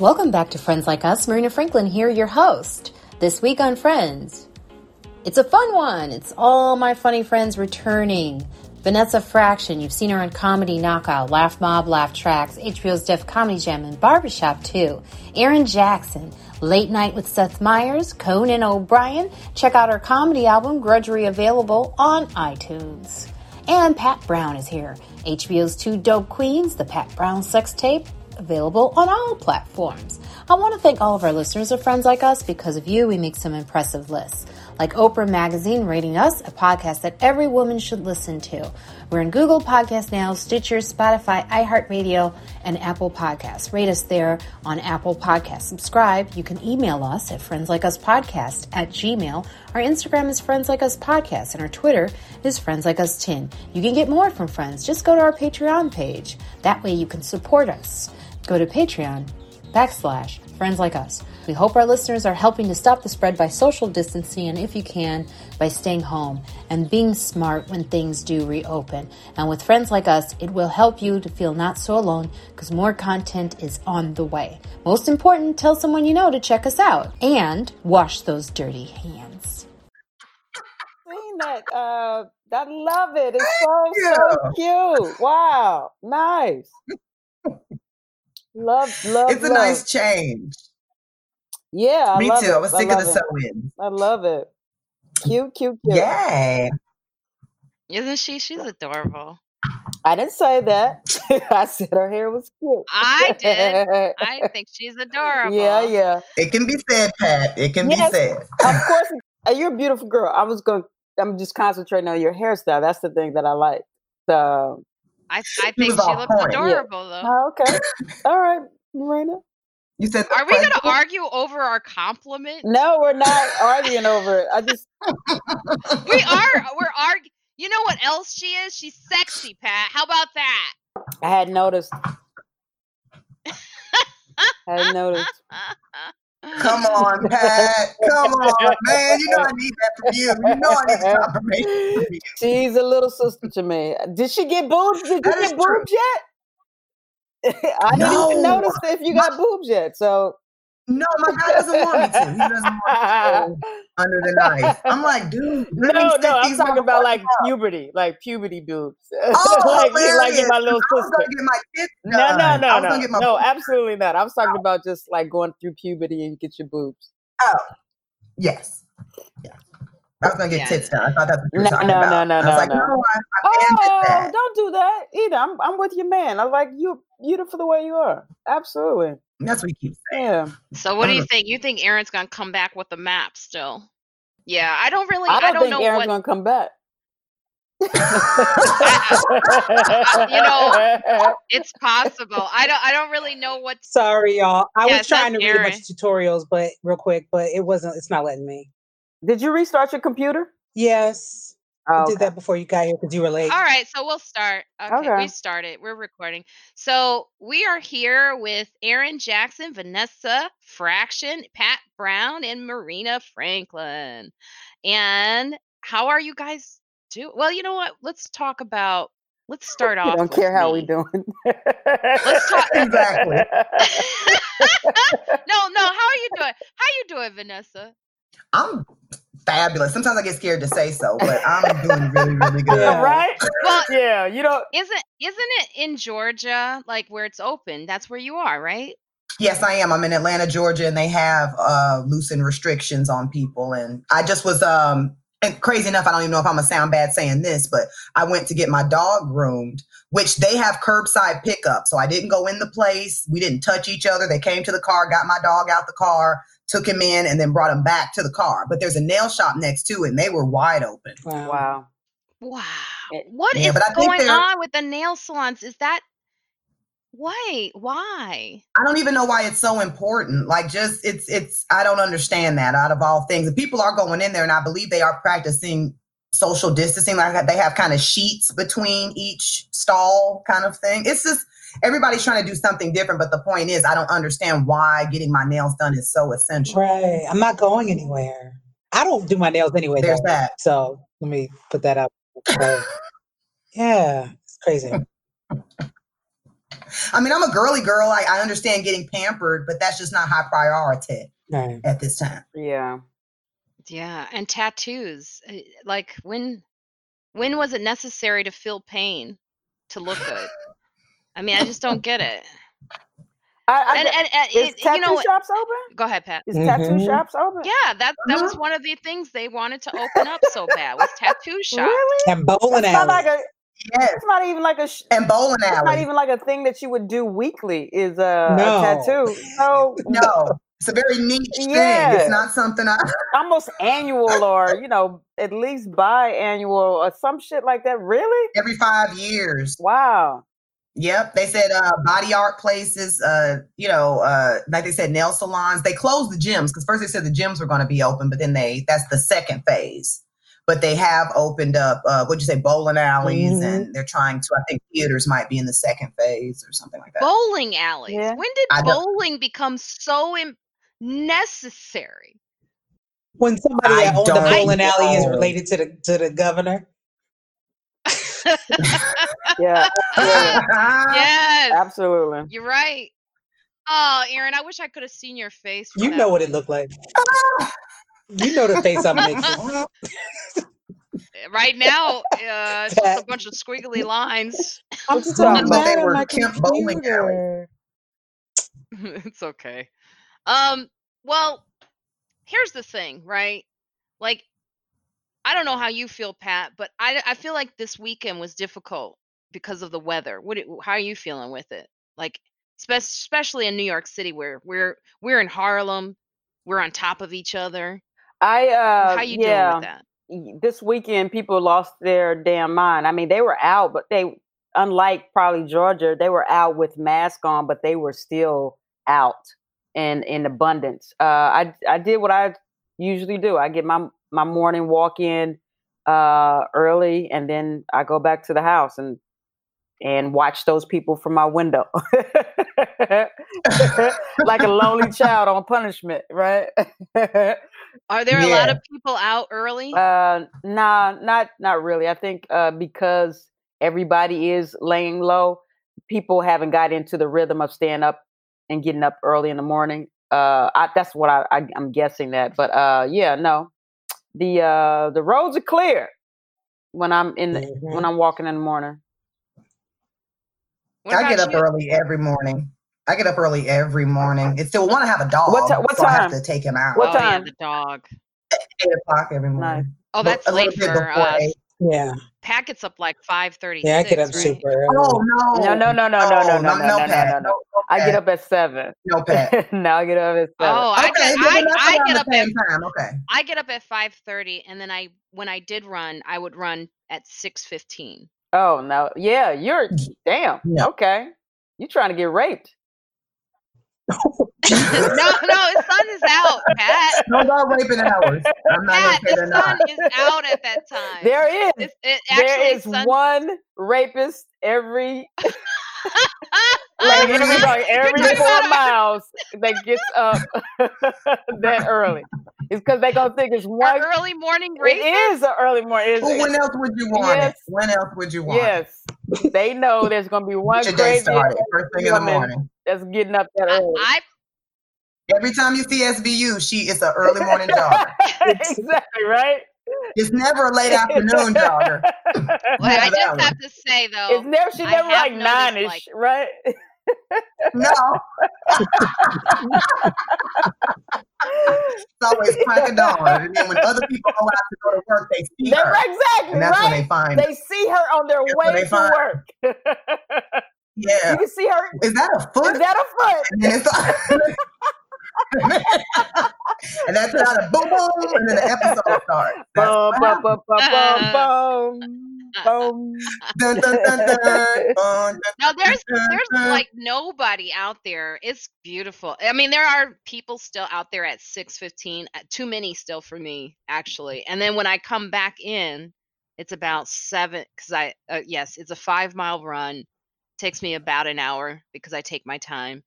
Welcome back to Friends Like Us. Marina Franklin here, your host. This week on Friends, it's a fun one. It's all my funny friends returning. Vanessa Fraction, you've seen her on Comedy Knockout, Laugh Mob, Laugh Tracks, HBO's Def Comedy Jam, and Barbershop too. Erin Jackson, Late Night with Seth Meyers, Conan O'Brien. Check out her comedy album, Grudgery, available on iTunes. And Pat Brown is here. HBO's Two Dope Queens, the Pat Brown sex tape, available on all platforms. I want to thank all of our listeners of Friends Like Us. Because of you, we make some impressive lists. Like Oprah Magazine rating us, a podcast that every woman should listen to. We're in Google Podcasts now, Stitcher, Spotify, iHeartRadio, and Apple Podcasts. Rate us there on Apple Podcasts. Subscribe. You can email us at friendslikeUspodcast@gmail. Our Instagram is friendslikeUspodcast, and our Twitter is friendslikeus10. You can get more from Friends. Just go to our Patreon page. That way you can support us. Go to Patreon.com/Friends Like Us. We hope our listeners are helping to stop the spread by social distancing and, if you can, by staying home and being smart when things do reopen. And with Friends Like Us, it will help you to feel not so alone because more content is on the way. Most important, tell someone you know to check us out and wash those dirty hands. I love it. It's so cute. Wow. Nice. Love. It's a nice change. Yeah, I love it. Me too. I was sick of the sew-in. I love it. Cute. Yeah. Isn't she? She's adorable. I didn't say that. I said her hair was cute. I did. I think she's adorable. Yeah. It can be said, Pat. It can be said. Of course. You're a beautiful girl. I'm just concentrating on your hairstyle. That's the thing that I like. So I think she looks adorable, though. Oh, okay. All right, Marina. You said, are we going to argue over our compliment? No, we're not arguing over it. We're arguing. You know what else she is? She's sexy, Pat. How about that? I had noticed. Come on, Pat. Come on, man. You know I need that from you. You know I need confirmation from you. She's a little sister to me. Did she get boobs? Did you get boobs yet? I didn't even notice if you got boobs yet. So no, my guy doesn't want me to. He doesn't want to go under the knife. I'm like, dude. No, I'm talking about like puberty, boobs. Oh, like my little sister. I was gonna get my kids done. No. No, absolutely not. I was talking about just like going through puberty and get your boobs. Oh, yes. Yeah. I was gonna get tits done. I thought that's what you were talking about. No. I was like, I don't do that either. I'm with your man. I was like, you're beautiful the way you are. Absolutely. That's what he keeps saying. Yeah. So what do you think? You think Erin's gonna come back with the map still? Yeah, I don't think Erin's gonna come back. It's possible. I don't really know what. Sorry, y'all. I was trying to read a bunch of tutorials, but it wasn't. It's not letting me. Did you restart your computer? Yes. Oh, okay. I did that before you got here because you were late. All right, so we'll start. Okay. We started. We're recording. So we are here with Erin Jackson, Vanessa Fraction, Pat Brown, and Marina Franklin. And how are you guys doing? Well, you know what? Let's start off. I don't care how we're doing. Let's talk. Exactly. No. How are you doing, Vanessa? I'm fabulous. Sometimes I get scared to say so, but I'm doing really, really good. Yeah, right? Well, yeah, you know. Isn't it in Georgia, like where it's open? That's where you are, right? Yes, I am. I'm in Atlanta, Georgia, and they have loosened restrictions on people. And I just was, and crazy enough, I don't even know if I'm gonna sound bad saying this, but I went to get my dog groomed, which they have curbside pickup. So I didn't go in the place. We didn't touch each other. They came to the car, got my dog out the car, took him in, and then brought him back to the car. But there's a nail shop next to it, and they were wide open. Wow. What is going on with the nail salons? Is that... Why? I don't even know why it's so important. Like, just, it's, I don't understand that out of all things. And people are going in there, and I believe they are practicing social distancing. Like, they have kind of sheets between each stall kind of thing. It's just... everybody's trying to do something different, but the point is, I don't understand why getting my nails done is so essential. Right. I'm not going anywhere. I don't do my nails anyway. There's that. So let me put that out. Yeah. It's crazy. I mean, I'm a girly girl. I understand getting pampered, but that's just not high priority at this time. Yeah. Yeah. And tattoos. Like when was it necessary to feel pain to look good? I mean, I just don't get it. Is tattoo shops open? Go ahead, Pat. Is tattoo shops open? Yeah, that was one of the things they wanted to open up so bad was tattoo shops. Really? And bowling alleys. It's not even like a and bowling alley. It's not even like a thing that you would do weekly. Is a tattoo? No. It's a very niche thing. It's not something almost annual or at least biannual or some shit like that. Really? Every 5 years. Wow. Yep. They said body art places, like they said, nail salons. They closed the gyms because first they said the gyms were going to be open, but then that's the second phase. But they have opened up, bowling alleys, and they're trying to, I think theaters might be in the second phase or something like that. Bowling alleys. Yeah. When did bowling become so necessary? When somebody that owned the bowling alley is related to the governor. Yeah. Yes. Absolutely. You're right. Oh, Erin, I wish I could have seen your face. You know what it looked like. You know the face I'm making. Right now, it's just a bunch of squiggly lines. I'm just talking about they were Kemp bowling alley. It's okay. Well, here's the thing, right? Like, I don't know how you feel, Pat, but I feel like this weekend was difficult because of the weather. How are you feeling with it? Like, especially in New York City, where we're in Harlem, we're on top of each other. How you doing with that? This weekend, people lost their damn mind. I mean, they were out, but they, unlike probably Georgia, they were out with masks on, but they were still out in abundance. I did what I usually do. I get my morning walk in early, and then I go back to the house and watch those people from my window. Like a lonely child on punishment, right? Are there a lot of people out early? Nah, not really. I think because everybody is laying low, people haven't got into the rhythm of staying up and getting up early in the morning. That's what I'm guessing that. But the roads are clear when I'm when I'm walking in the morning. I get up early every morning. It's still want to have a dog. What time? I have to take him out. What time? Yeah, the dog. 8 o'clock every morning. Nice. Oh, that's late for us. Yeah. Pat gets up like 5:30. Yeah, I get up super early. Oh no! No. I get up at 7. No, Pat. No, I get up at 7. Oh, I get up at time. Okay. I get up at 5:30, and then when I did run, I would run at 6:15. Oh no! Yeah, you're damn okay. You trying to get raped? No, the sun is out, Pat. No more raping hours. I'm not Pat, the sun is out at that time. There is. One rapist every. Like every 4 miles that gets up that early. It's because they gonna think it's one early morning race. It is an early morning. Well, when else would you want it? When else would you want it? Yes, they know there's gonna be one crazy first thing in the morning that's getting up that early. Every time you see SVU, it's an early morning jogger. Exactly right. It's never a late afternoon jogger. Well, I just have to say though, she's never like 9-ish, right? No. It's always crack a dawn. And then when other people go out to go to work, they see her. Exactly, and that's when they find her. They see her on their way to work. Yeah. You can see her. Is that a foot? And that's how the boom boom, and then the episode starts. Boom boom boom boom boom. No, there's like nobody out there. It's beautiful. I mean, there are people still out there at 6:15. Too many still for me, actually. And then when I come back in, it's about 7 because it's a 5-mile run. Takes me about an hour because I take my time.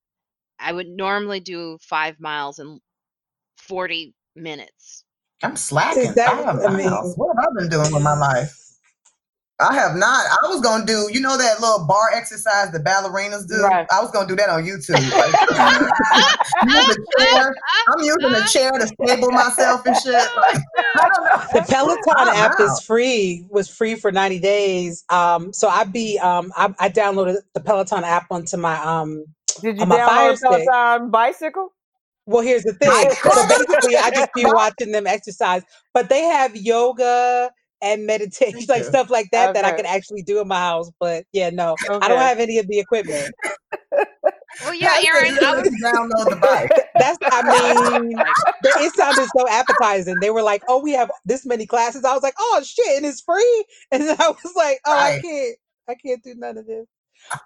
I would normally do 5 miles in 40 minutes. I'm slacking. What have I been doing with my life? I have not. I was going to do, you know, that little bar exercise the ballerinas do? Right. I was going to do that on YouTube. Like, I'm using a chair to stable myself and shit. Like, I don't know. The Peloton app is free, was free for 90 days. So I downloaded the Peloton app onto my Did you download Peloton bicycle? Well, here's the thing. So basically, I just be watching them exercise. But they have yoga and meditation, like stuff like that, that I could actually do in my house. But yeah, no, I don't have any of the equipment. Well, yeah, Erin, I was download the bike. That's, I mean, it sounded so appetizing. They were like, "Oh, we have this many classes." I was like, "Oh shit, and it's free." And then I was like, "Oh, I can't do none of this."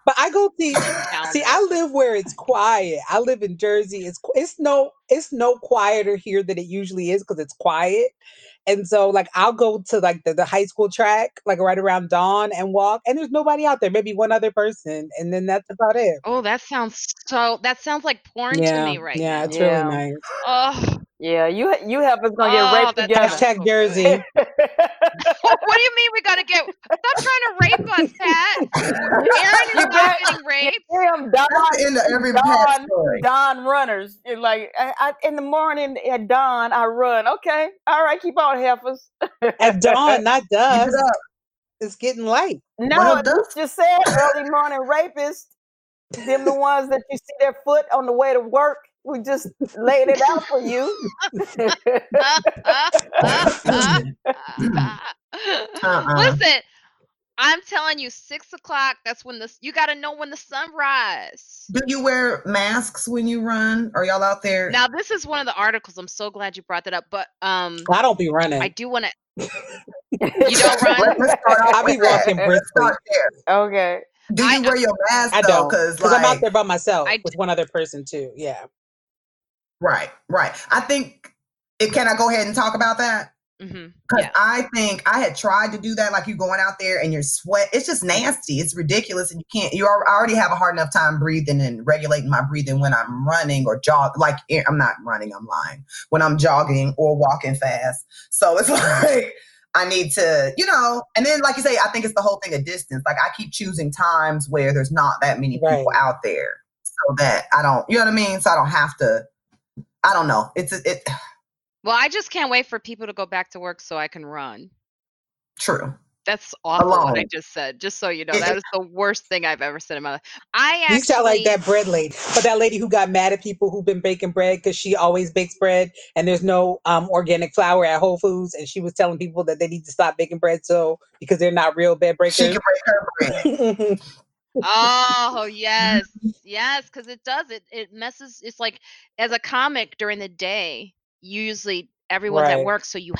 But I go see. I live where it's quiet. I live in Jersey. It's no quieter here than it usually is because it's quiet. And so, like, I'll go to like the high school track, like right around dawn, and walk. And there's nobody out there. Maybe one other person, and then that's about it. Oh, that sounds like porn to me, right? Yeah, it's really nice. Oh, yeah. You have us gonna get raped together. Hashtag Jersey. What do you mean we gotta get? Stop trying to rape us, Pat. Erin is not getting raped. Don runners. And like I, in the morning at dawn, I run. Okay, all right, keep on, heifers. At dawn, not dusk. It's getting light. No, that's just said early morning rapists. Them the ones that you see their foot on the way to work. We just laid it out for you. Listen, I'm telling you, 6 o'clock. That's when you got to know when the sun rises. Do you wear masks when you run? Are y'all out there? Now, this is one of the articles. I'm so glad you brought that up. But I don't be running. I do want to. You don't run. I'll be walking briskly. Okay. Do you wear your mask? I don't, because I'm out there by myself with one other person too. Yeah, right. I think can I go ahead and talk about that? Because I think I had tried to do that, like you going out there and you're sweat. It's just nasty. It's ridiculous, and you can't. I already have a hard enough time breathing and regulating my breathing when I'm running or jog. Like I'm not running. I'm lying. When I'm jogging or walking fast, so it's like. I need to, and then like you say, I think it's the whole thing of distance. Like I keep choosing times where there's not that many people out there so that I don't, you know what I mean? So I don't have to, I don't know. Well, I just can't wait for people to go back to work so I can run. True. That's awful what I just said. Just so you know, that is the worst thing I've ever said in my life. You sound like that bread lady, but that lady who got mad at people who've been baking bread because she always bakes bread and there's no organic flour at Whole Foods, and she was telling people that they need to stop baking bread because they're not real bread breakers. She can break her bread. Oh yes, because it does. It messes. It's like as a comic during the day, you usually. Everyone's at work, so you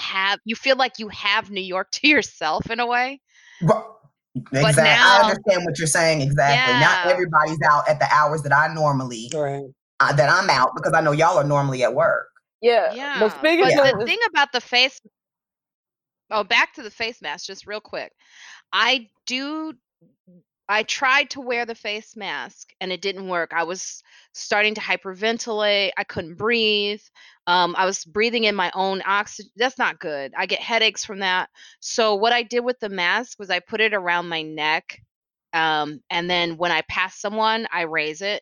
feel like you have New York to yourself in a way. Exactly. But now, I understand what you're saying exactly. Yeah. Not everybody's out at the hours that I normally that I'm out because I know y'all are normally at work. Yeah. But speaking of the thing about the face, back to the face mask, just real quick. I tried to wear the face mask and it didn't work. I was starting to hyperventilate. I couldn't breathe. I was breathing in my own oxygen. That's not good. I get headaches from that. So what I did with the mask was I put it around my neck. And then when I pass someone, I raise it.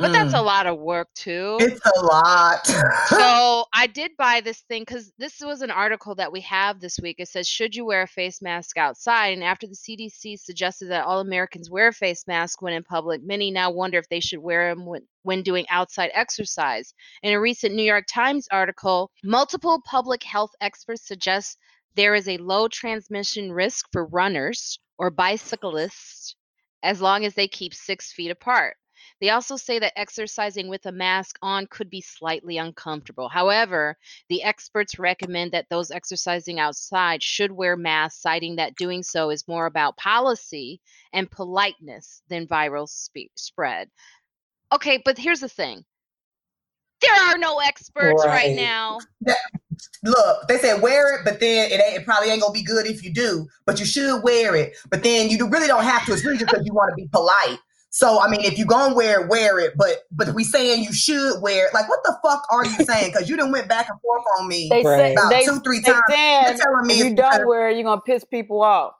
But that's a lot of work too. It's a lot. So I did buy this thing because this was an article that we have this week. It says, should you wear a face mask outside? And after the CDC suggested that all Americans wear a face mask when in public, many now wonder if they should wear them when doing outside exercise. In a recent New York Times article, multiple public health experts suggest there is a low transmission risk for runners or bicyclists as long as they keep 6 feet apart. They also say that exercising with a mask on could be slightly uncomfortable. However, the experts recommend that those exercising outside should wear masks, citing that doing so is more about policy and politeness than viral spread. Okay, but here's the thing. There are no experts right now. Look, they said wear it, but then it probably ain't going to be good if you do, but you should wear it. But then you really don't have to. It's really just because you want to be polite. So, I mean, if you're going to wear it, but we saying you should wear it. Like, what the fuck are you saying? Because you done went back and forth on me about 2-3 times. You're telling me if you don't wear it, you're going to piss people off.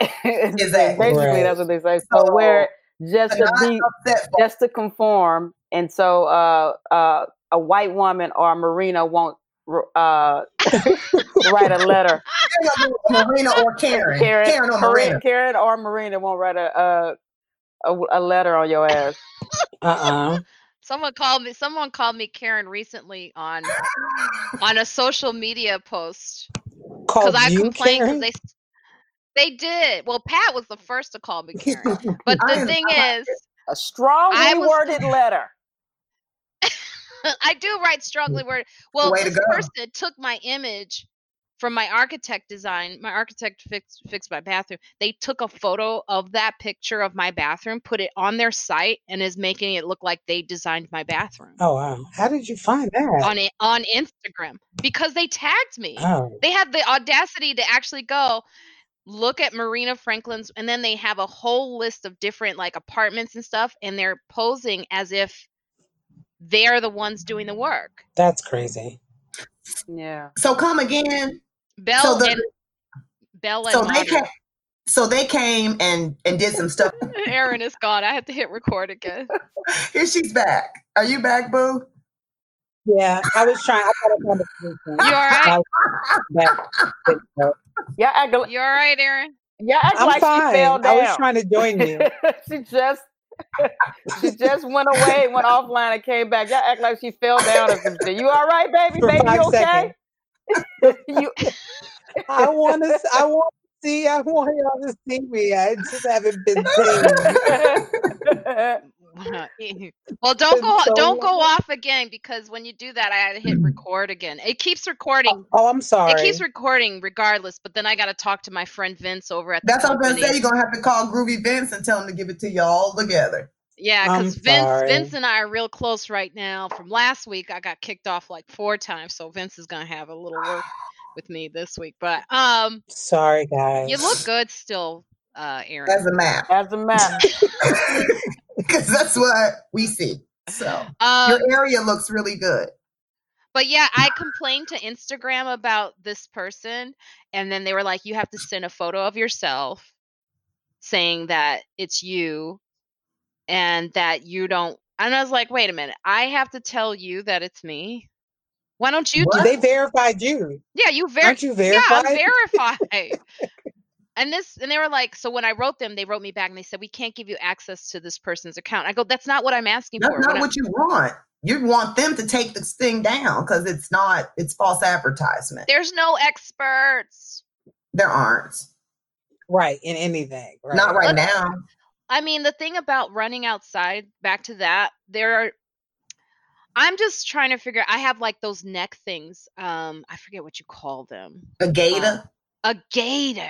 Exactly. Basically, right. That's what they say. So we're just to conform. And so a white woman or Marina won't write a letter. Marina or Karen. Karen or Marina. Karen or Marina won't write a letter on your ass. Someone called me Karen recently on a social media post because I complained because they did. Well, Pat was the first to call me Karen, but the thing is, a strongly worded letter. I do write strongly worded. Well, this person took my image from my architect design. My architect fixed my bathroom. They took a photo of that picture of my bathroom, put it on their site, and is making it look like they designed my bathroom. Oh, wow. How did you find that? On Instagram. Because they tagged me. Oh. They had the audacity to actually go look at Marina Franklin's, and then they have a whole list of different like apartments and stuff, and they're posing as if they're the ones doing the work. That's crazy. Yeah. So come again. They came and did some stuff. Erin is gone. I have to hit record again. Here she's back. Are you back, boo? Yeah, I was trying. I thought I found a solution. You all right? You all right, Erin? Yeah, I'm like fine. She fell down. I was trying to join you. She just went away, went offline, and came back. Y'all act like she fell down or something. You all right, baby? For baby, you okay? I want y'all to see me. I just haven't been seen. Well, don't go off again, because when you do that, I had to hit record again. It keeps recording. Oh, I'm sorry. It keeps recording regardless, but then I got to talk to my friend Vince over at the That's company. What I was going to say. You're going to have to call Groovy Vince and tell him to give it to you all together. Yeah, because Vince and I are real close right now. From last week, I got kicked off like 4 times, so Vince is going to have a little work with me this week. But sorry, guys. You look good still, Erin. As a map. Because that's what we see. So your area looks really good. But yeah, I complained to Instagram about this person, and then they were like, you have to send a photo of yourself saying that it's you and that you don't. And I was like, wait a minute. I have to tell you that it's me. Why don't you do? They verified you. Yeah, aren't you verified? Yeah, I'm verified. And they were like, so when I wrote them, they wrote me back and they said, we can't give you access to this person's account. I go, that's not what I'm asking for. That's not what you want. You want them to take this thing down because it's false advertisement. There's no experts. There aren't. Right, in anything. Right? Not right now. I mean, the thing about running outside, back to that, I'm just trying to figure out, I have like those neck things. I forget what you call them. A gaiter? A gaiter.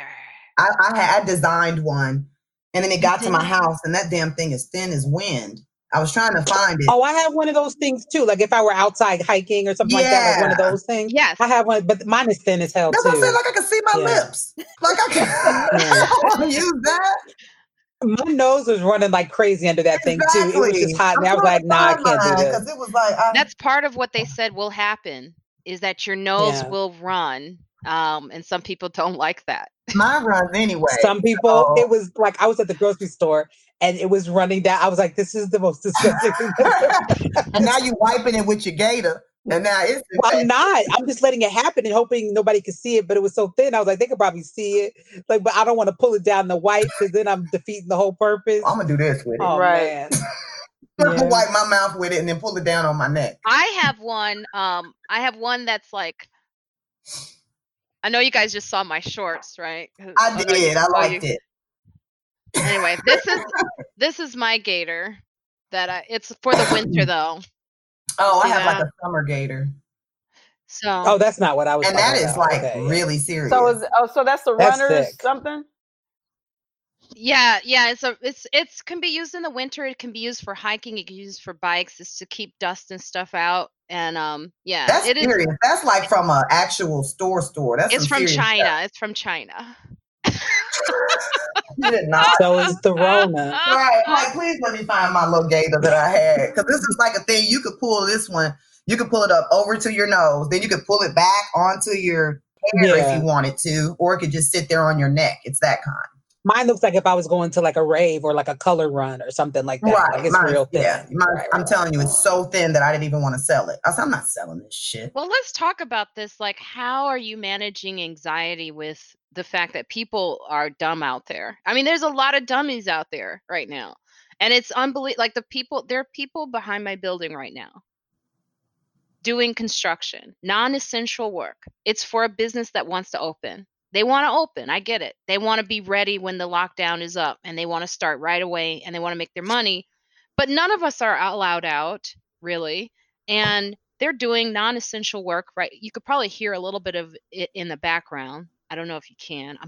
I designed one, and then it got to my house, and that damn thing is thin as wind. I was trying to find it. Oh, I have one of those things too. Like if I were outside hiking or something like that, like one of those things. Yes. I have one, but mine is thin as hell too. That's what I'm saying. Like I can see my lips. Like I can I don't use that. My nose was running like crazy under that thing too. It was just hot, and I was like, "Nah, I can't do this." It was like, that's part of what they said will happen is that your nose will run, and some people don't like that. Mine runs anyway. Some people. Oh. It was like I was at the grocery store, and it was running down. I was like, "This is the most disgusting thing." And now you're wiping it with your gator. And now it's I'm not. I'm just letting it happen and hoping nobody could see it. But it was so thin. I was like, they could probably see it. Like, but I don't want to pull it down the wipe because then I'm defeating the whole purpose. I'm gonna do this with it. Oh, right. I'm gonna wipe my mouth with it and then pull it down on my neck. I have one. I have one that's like. I know you guys just saw my shorts, right? I did. I liked it. Anyway, this is my gator. It's for the winter though. Oh, I have like a summer gator. So, that's not what I was. And that is like really serious. So so that's the runners something. Yeah. So it's can be used in the winter. It can be used for hiking. It can be used for bikes. It's to keep dust and stuff out. And that's serious. That's like from an actual store. That's from China. Stuff. It's from China. You did not. So it's the Rona. All right, like, please let me find my little gator that I had, because this is like a thing you could pull. This one, you could pull it up over to your nose, then you could pull it back onto your hair if you wanted to, or it could just sit there on your neck. It's that kind. mine looks like if I was going to like a rave or like a color run or something like that. Right. Like it's real thin. Yeah. I'm telling you, it's so thin that I didn't even want to sell it. I said, I'm not selling this shit. Well, let's talk about this. Like, how are you managing anxiety with the fact that people are dumb out there? I mean, there's a lot of dummies out there right now. And it's unbelievable. Like there are people behind my building right now doing construction, non-essential work. It's for a business that wants to open. They want to open. I get it. They want to be ready when the lockdown is up and they want to start right away and they want to make their money. But none of us are allowed out, really. And they're doing non-essential work, right? You could probably hear a little bit of it in the background. I don't know if you can.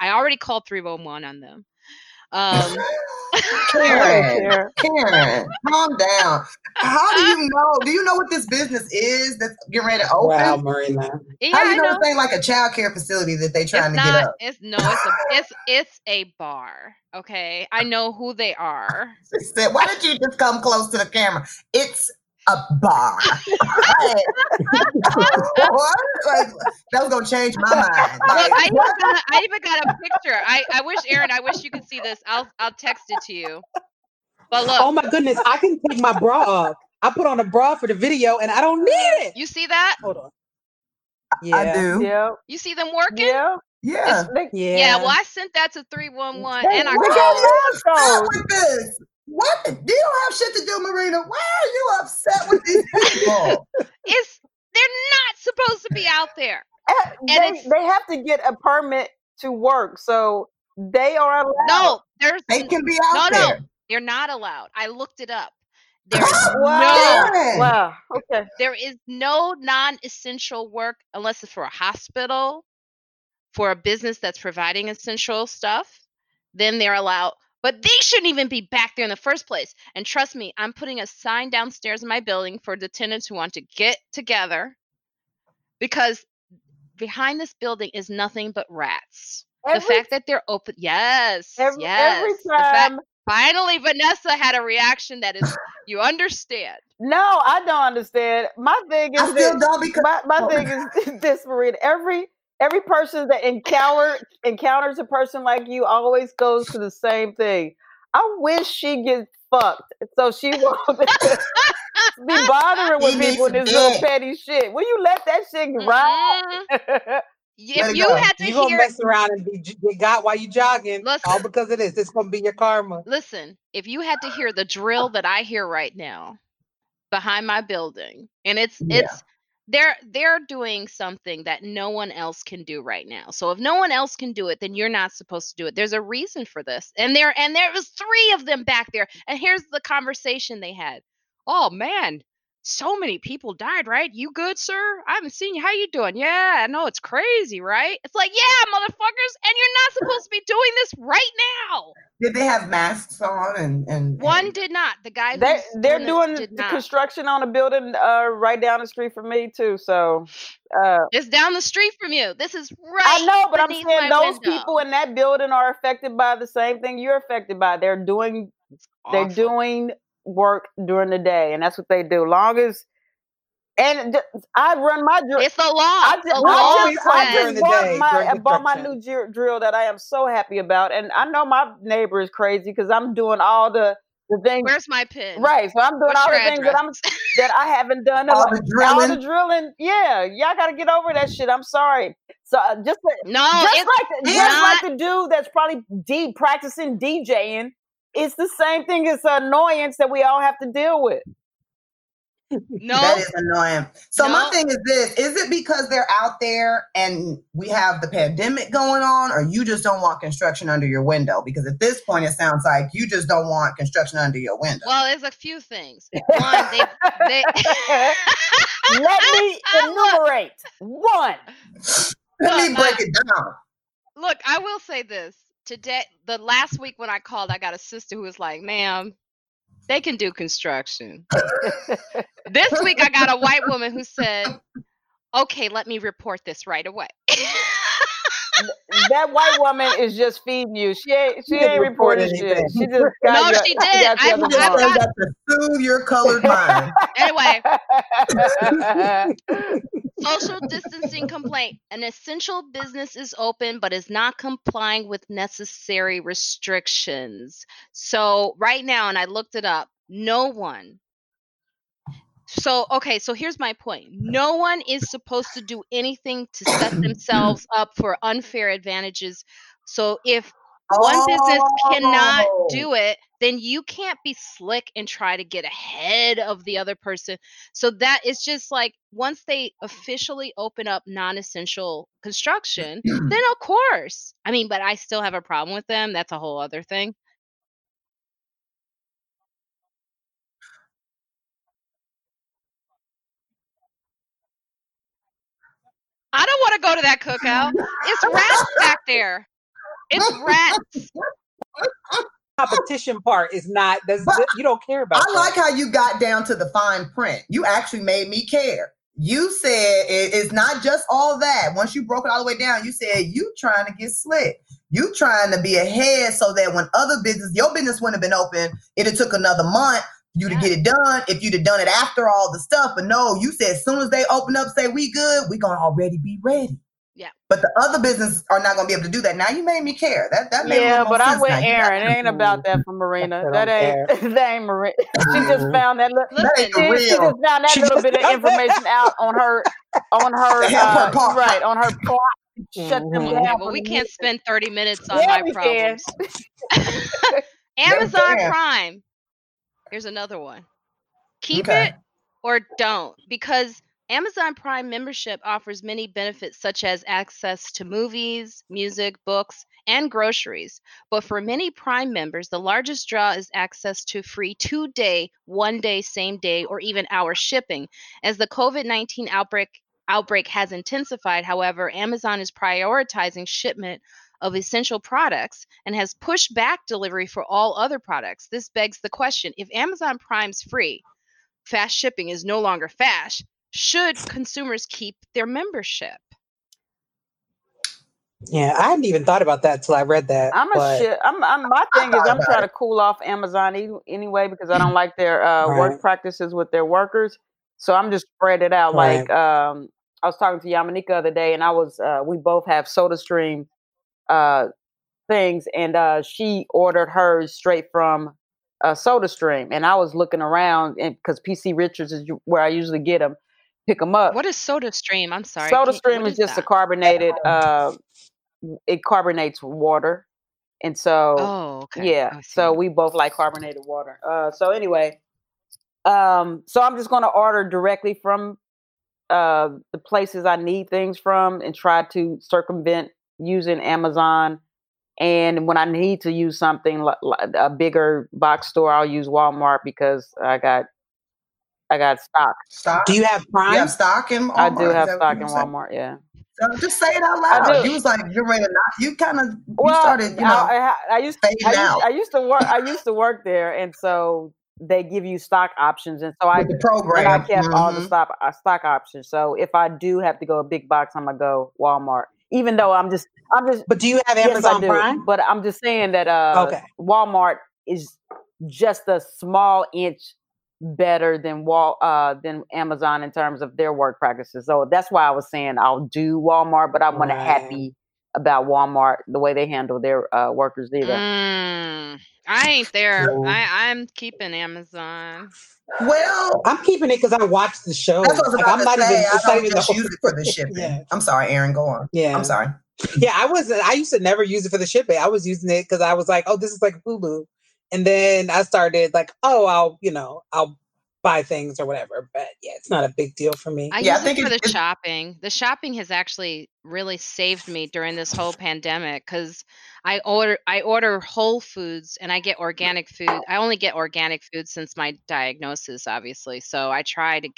I already called 311 on them. Karen, calm down. How do you know? Do you know what this business is that's getting ready to open? Wow, Marina. Yeah, how do you know it's like a child care facility that they're trying to get up? It's a bar. Okay, I know who they are. She said, "Why did you just come close to the camera?" It's a bar. What? Like, that was gonna change my mind. Like, I even got a picture. I wish, Erin, you could see this. I'll text it to you. But look. Oh my goodness, I can take my bra off. I put on a bra for the video, and I don't need it. You see that? Hold on. Yeah, I do. Yeah. You see them working? Yeah. Yeah. Yeah. Well, I sent that to 311, and I called. Look at this. What? You don't have shit to do, Marina. Why are you upset with these people? They're not supposed to be out there. They have to get a permit to work, so they are allowed. No, they can be out there. No, they're not allowed. I looked it up. Okay. There is no non-essential work unless it's for a hospital, for a business that's providing essential stuff. Then they're allowed. But they shouldn't even be back there in the first place. And trust me, I'm putting a sign downstairs in my building for the tenants who want to get together, because behind this building is nothing but rats. The fact that they're open. Yes. Every time. Finally, Vanessa had a reaction that is, you understand. No, I don't understand. My thing is this, Marina. Every person that encounters a person like you always goes to the same thing. I wish she gets fucked so she won't be bothering with people with this little petty shit. Will you let that shit ride? Mm-hmm. If you had to hear, you're gonna mess around and be got while you jogging, all because of this. It's gonna be your karma. Listen, if you had to hear the drill that I hear right now behind my building, and it's. They're doing something that no one else can do right now. So if no one else can do it, then you're not supposed to do it. There's a reason for this. And there was three of them back there. And here's the conversation they had. Oh man, so many people died, right? You good, sir? I haven't seen you. How you doing? Yeah, I know, it's crazy, right? It's like, yeah, motherfuckers, and you're not supposed to be doing this right now. Did they have masks on? And one did not. The guy they're doing the construction on a building right down the street from me too. So it's down the street from you. This is right. I know, but I'm saying those people in that building are affected by the same thing you're affected by. They're doing work during the day, and that's what they do. I run my drill. It's a law. I bought my new drill that I am so happy about, and I know my neighbor is crazy because I'm doing all the things. Where's my pin? Right, so I'm doing that I haven't done. All the drilling. Yeah, y'all got to get over that shit. I'm sorry. So just like the dude that's probably practicing DJing. It's the same thing. It's an annoyance that we all have to deal with. No, that is annoying. So my thing is this: is it because they're out there and we have the pandemic going on, or you just don't want construction under your window? Because at this point, it sounds like you just don't want construction under your window. Well, there's a few things. One, they let me enumerate. One, let me break it down. Look, I will say this. Today, the last week when I called, I got a sister who was like, ma'am, they can do construction. This week, I got a white woman who said, okay, let me report this right away. That white woman is just feeding you. She ain't reporting shit. She just got she did. I've got to soothe your colored mind. Anyway. Social distancing complaint. An essential business is open, but is not complying with necessary restrictions. So right now, and I looked it up, no one. So, okay, so here's my point. No one is supposed to do anything to set themselves up for unfair advantages. So if one business cannot do it, then you can't be slick and try to get ahead of the other person. So that is just like, once they officially open up non-essential construction, then of course. I mean, but I still have a problem with them. That's a whole other thing. I don't want to go to that cookout. It's rats back there. It's rats. Competition part is not, you don't care about that. I like how you got down to the fine print. You actually made me care. You said it's not just all that. Once you broke it all the way down, you said you trying to get slick. You trying to be ahead so that when other business, your business wouldn't have been open, it'd have took another month. You to get it done if you'd have done it after all the stuff. But no, you said as soon as they open up, say we good, we gonna already be ready. Yeah. But the other businesses are not gonna be able to do that. Now you made me care. That made me but I'm with Erin. It ain't about that for Marina. That ain't Marina. She just found that little bit of information out on her part. Shut them down. Well, we can't spend 30 minutes on my problems. Amazon Prime. Here's another one. Keep it or don't, because Amazon Prime membership offers many benefits such as access to movies, music, books, and groceries. But for many Prime members, the largest draw is access to free 2-day, 1-day, same day, or even hour shipping. As the COVID-19 outbreak has intensified, however, Amazon is prioritizing shipment of essential products and has pushed back delivery for all other products. This begs the question, if Amazon Prime's free, fast shipping is no longer fast, should consumers keep their membership? Yeah, I hadn't even thought about that till I read that. My thing is I'm trying to cool off Amazon anyway because I don't like their work practices with their workers. So I'm just spread it out. Right. Like I was talking to Yamanika the other day and I was we both have SodaStream things, and she ordered hers straight from SodaStream, and I was looking around, and because PC Richards is where I usually get them, pick them up. What is SodaStream? I'm sorry. SodaStream is just a carbonated. It carbonates water, and so so we both like carbonated water. So anyway, so I'm just going to order directly from the places I need things from, and try to circumvent using Amazon. And when I need to use something like a bigger box store, I'll use Walmart because I got stock. Do you have Prime? You have stock in Walmart? I do have stock in Walmart. Yeah. So just say it out loud. You was like, you're ready. You kind of started. You know, I used to work there, and so they give you stock options, and so I kept all the stock options. So if I do have to go a big box, I'm gonna go Walmart. Even though I'm just. But do you have Amazon Prime? But I'm just saying that Walmart is just a small inch better than Amazon in terms of their work practices. So that's why I was saying I'll do Walmart, but I'm not happy about Walmart the way they handle their workers either. I ain't there. No. I'm keeping Amazon. Well, I'm keeping it because I watched the show. That's what I was about to say. I don't use it for the shipping. Yeah. I'm sorry, Erin, go on. Yeah. I'm sorry. Yeah, I used to never use it for the shipping. I was using it because I was like, oh, this is like Hulu. And then I started like, oh, I'll buy things or whatever. But yeah, it's not a big deal for me. I think it's for the shopping. The shopping has actually really saved me during this whole pandemic because I order Whole Foods and I get organic food. I only get organic food since my diagnosis, obviously. So I try to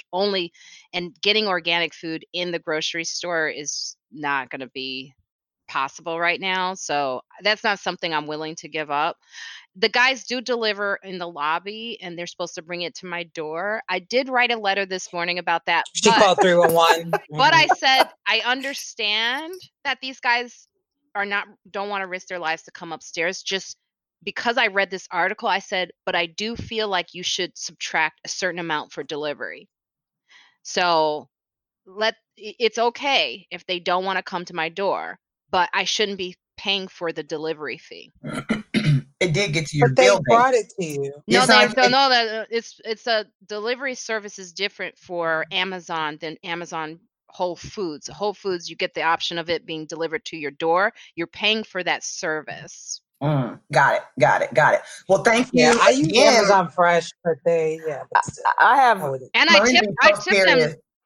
getting organic food in the grocery store is not going to be possible right now. So that's not something I'm willing to give up. The guys do deliver in the lobby and they're supposed to bring it to my door. I did write a letter this morning about that. She called 311. But I said, I understand that these guys don't want to risk their lives to come upstairs. Just because I read this article, I said, but I do feel like you should subtract a certain amount for delivery. So it's okay if they don't want to come to my door, but I shouldn't be paying for the delivery fee. It did get to your bill. But they brought it to you. No, it's a delivery service is different for Amazon than Amazon Whole Foods. Whole Foods, you get the option of it being delivered to your door. You're paying for that service. Got it. Well, thank you. Yeah, I use Amazon Fresh, but I have. And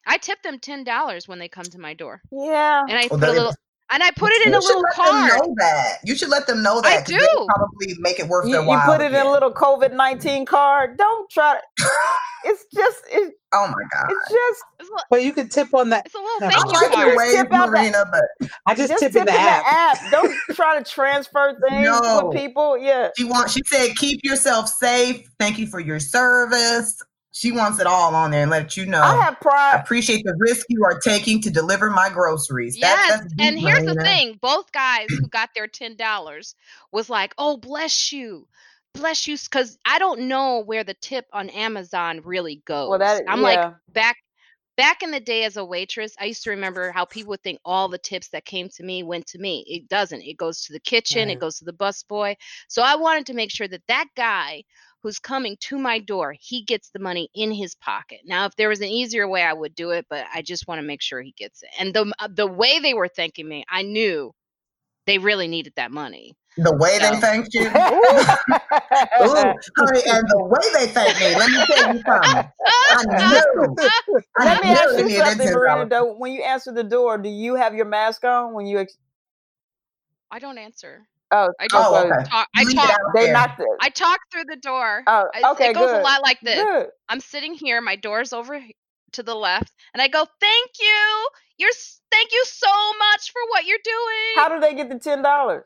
I tip them $10 when they come to my door. Yeah. And I put it in a little card. You should let them know that. I do. Probably make it worth their while. You put it in a little COVID-19 card. Don't try to. It's oh my God. It's just. Well, you can tip on that. It's a little thank you card. Marina, but I just tip in the app. Don't try to transfer things to people. Yeah. She said, keep yourself safe. Thank you for your service. She wants it all on there and let you know. I have pride. I appreciate the risk you are taking to deliver my groceries. Yes, that's deep, and here's the thing. Both guys who got their $10 was like, oh, bless you. Because I don't know where the tip on Amazon really goes. Well, I'm like, back in the day as a waitress, I used to remember how people would think all the tips that came to me went to me. It doesn't. It goes to the kitchen. It goes to the busboy. So I wanted to make sure that guy who's coming to my door, he gets the money in his pocket. Now, if there was an easier way, I would do it, but I just want to make sure he gets it. And the way they were thanking me, I knew they really needed that money. The way they thanked you? Ooh, honey, and the way they thanked me, let me tell you something. Let me ask you something, Marina, though. When you answer the door, do you have your mask on when you... I don't answer. Oh, I just talk. I talk through the door. Oh, okay, it goes a lot like this. Good. I'm sitting here. My door's over to the left, and I go, "Thank you. Thank you so much for what you're doing." How do they get the $10?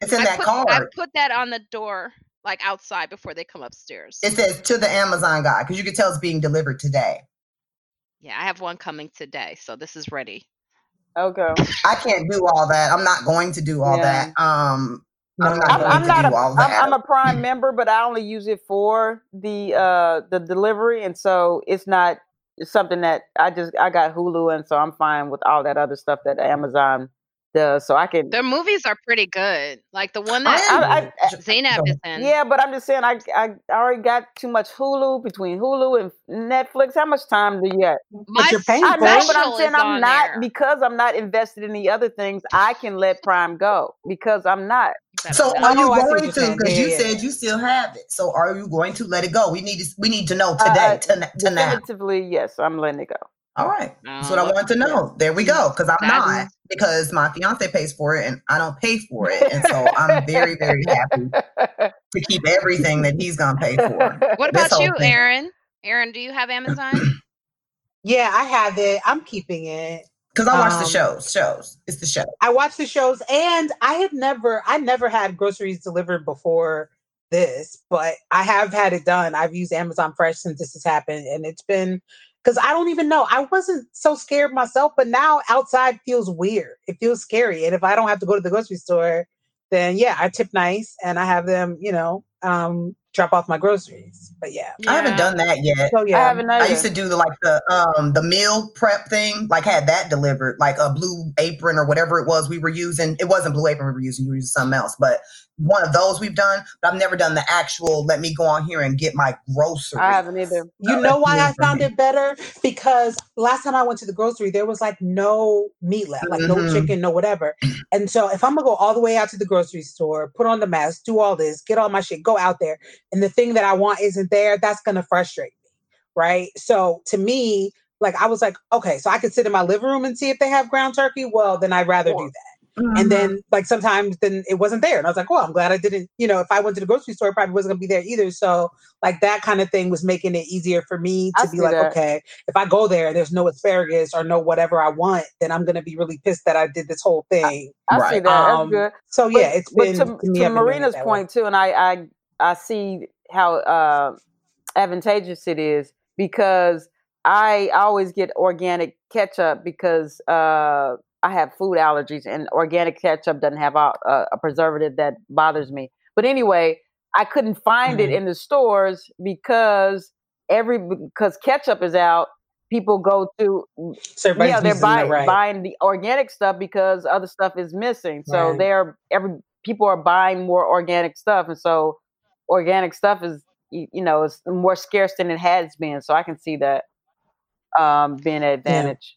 It's in that card. I put that on the door, like outside, before they come upstairs. It says to the Amazon guy because you can tell it's being delivered today. Yeah, I have one coming today, so this is ready. Okay. I can't do all that. I'm not going to do all that. I'm a Prime member, but I only use it for the delivery, and so it's something that I got Hulu, and so I'm fine with all that other stuff that Amazon does. So I can. Their movies are pretty good, like the one that Zainab is in. Yeah, but I'm just saying I already got too much Hulu between Hulu and Netflix. How much time do you have? But you're paying for it. But I'm saying I'm not there. Because I'm not invested in the other things. I can let Prime go because I'm not. So are you going to? Because you said you still have it. So are you going to let it go? We need to know today. Definitively, yes, I'm letting it go. All right. That's what I wanted to know. There we go. Because I'm not, because my fiance pays for it and I don't pay for it. And so I'm very, very happy to keep everything that he's going to pay for. What about you, Erin? Erin, do you have Amazon? Yeah, I have it. I'm keeping it. Because I watch the shows. It's the show. I watch the shows and I never had groceries delivered before this, but I have had it done. I've used Amazon Fresh since this has happened and it's been... Because I don't even know. I wasn't so scared myself, but now outside feels weird. It feels scary. And if I don't have to go to the grocery store, then I tip nice and I have them, drop off my groceries. But I haven't done that yet. So, I used to do the meal prep thing, like had that delivered, like a Blue Apron or whatever it was we were using. It wasn't Blue Apron we were using. We were using something else. But one of those we've done, but I've never done the actual, let me go on here and get my groceries. I haven't either. You know why I found it better? Because last time I went to the grocery, there was like no meat left, like no chicken, no whatever. And so if I'm going to go all the way out to the grocery store, put on the mask, do all this, get all my shit, go out there, and the thing that I want isn't there, that's going to frustrate me, right? So to me, like I was like, okay, so I could sit in my living room and see if they have ground turkey. Well, then I'd rather do that. And then like sometimes then it wasn't there. And I was like, well, I'm glad I didn't, if I went to the grocery store, it probably wasn't gonna be there either. So like that kind of thing was making it easier for me to be like, okay, if I go there and there's no asparagus or no whatever I want, then I'm gonna be really pissed that I did this whole thing. I see that. That's good. So it's been to Marina's point too, and I see how advantageous it is because I always get organic ketchup because I have food allergies and organic ketchup doesn't have a preservative that bothers me. But anyway, I couldn't find it in the stores because ketchup is out people go to, so they're buying the organic stuff because other stuff is missing. So people are buying more organic stuff. And so organic stuff is, you know, it's more scarce than it has been. So I can see that being an advantage. Yeah.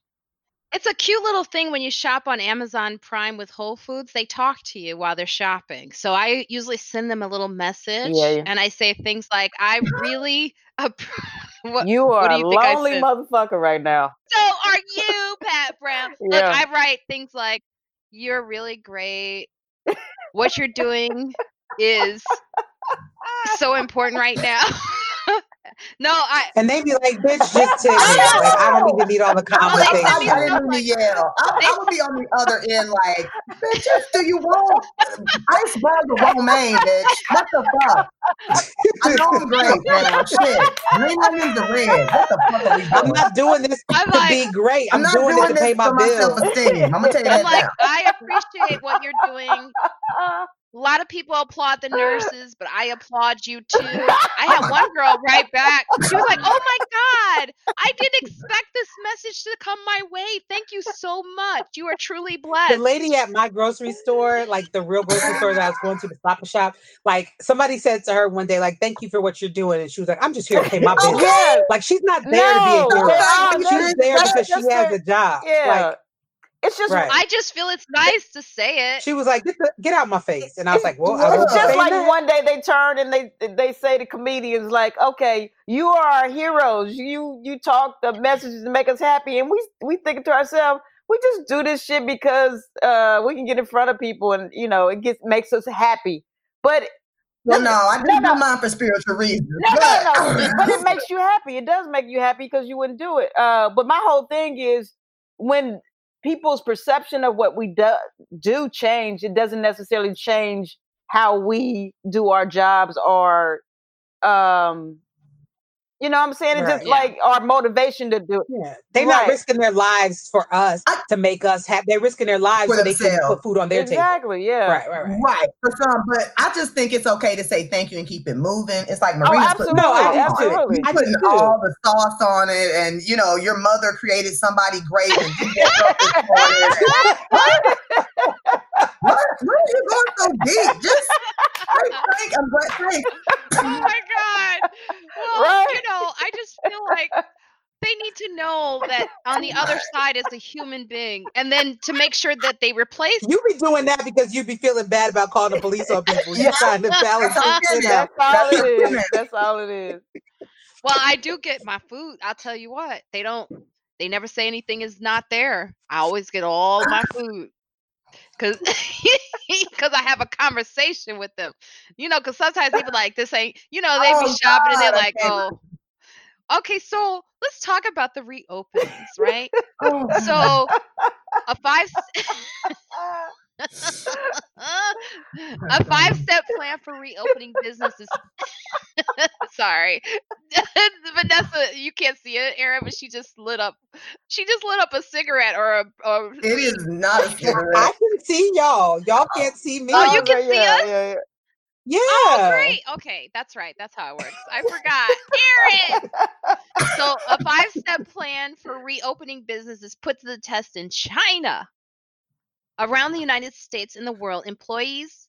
It's a cute little thing when you shop on Amazon Prime with Whole Foods. They talk to you while they're shopping. So I usually send them a little message and I say things like, I really you are a lonely motherfucker right now. So are you, Pat Brown. Yeah. Look, I write things like, you're really great. What you're doing is so important right now. No, and they be like, bitch, just tell me. Like, I don't even need all the conversation. I'm going to yell. I would be on the other end like, bitch, just do you want iceberg or romaine, bitch? What the fuck? I know I'm great, man. Shit. Marina needs the red. What the fuck are we doing? I'm not doing this to be great. I'm not doing this to pay my bills. I'm going to tell you that now. I appreciate what you're doing. A lot of people applaud the nurses, but I applaud you too. I had one girl right back. She was like, oh my God, I didn't expect this message to come my way. Thank you so much. You are truly blessed. The lady at my grocery store, like the real grocery store that I was going to, the Stop Shop, like somebody said to her one day, like, thank you for what you're doing. And she was like, I'm just here to pay my bills. Okay. Like, she's not there to be ignored. She's there because she has a job. Yeah. Like, it's just, I just feel it's nice to say it. She was like, get out my face. And I was like, well, it's just like that. One day they turn and they say to comedians, like, okay, you are our heroes. You talk the messages to make us happy. And we think to ourselves, we just do this shit because we can get in front of people and, you know, it makes us happy. But well, no, I didn't do mine for spiritual reasons. No. But it makes you happy. It does make you happy because you wouldn't do it. But my whole thing is when people's perception of what we do change, it doesn't necessarily change how we do our jobs or, you know what I'm saying? It's just like our motivation to do it. Yeah. They're not risking their lives for us to make us happy. They're risking their lives so they can put food on their table. Exactly, yeah. Right. For some, but I just think it's okay to say thank you and keep it moving. It's like Marina's putting all the sauce on it, and, you know, your mother created somebody great and you get up this morning. Why are you going so deep? Just thank. Oh my God. Well, you know, I just feel like they need to know that on the other side is a human being, and then to make sure that they replace. You be doing that because you be feeling bad about calling the police on people. You're trying to balance. That's all it is. Well, I do get my food. I'll tell you what. They never say anything is not there. I always get all my food. Because I have a conversation with them, you know, because sometimes people like this ain't, you know, they be shopping and they're like, okay, so let's talk about the reopenings, right? So a 5-step plan for reopening businesses. Sorry. Vanessa, you can't see it, Erin, but she just lit up a cigarette or a it is not a cigarette. I can see y'all. Y'all can't see me. Oh, you can see us? Yeah. Yeah. Oh, great. Okay. That's right. That's how it works. I forgot. Erin! So a 5-step plan for reopening businesses put to the test in China. Around the United States and the world, employees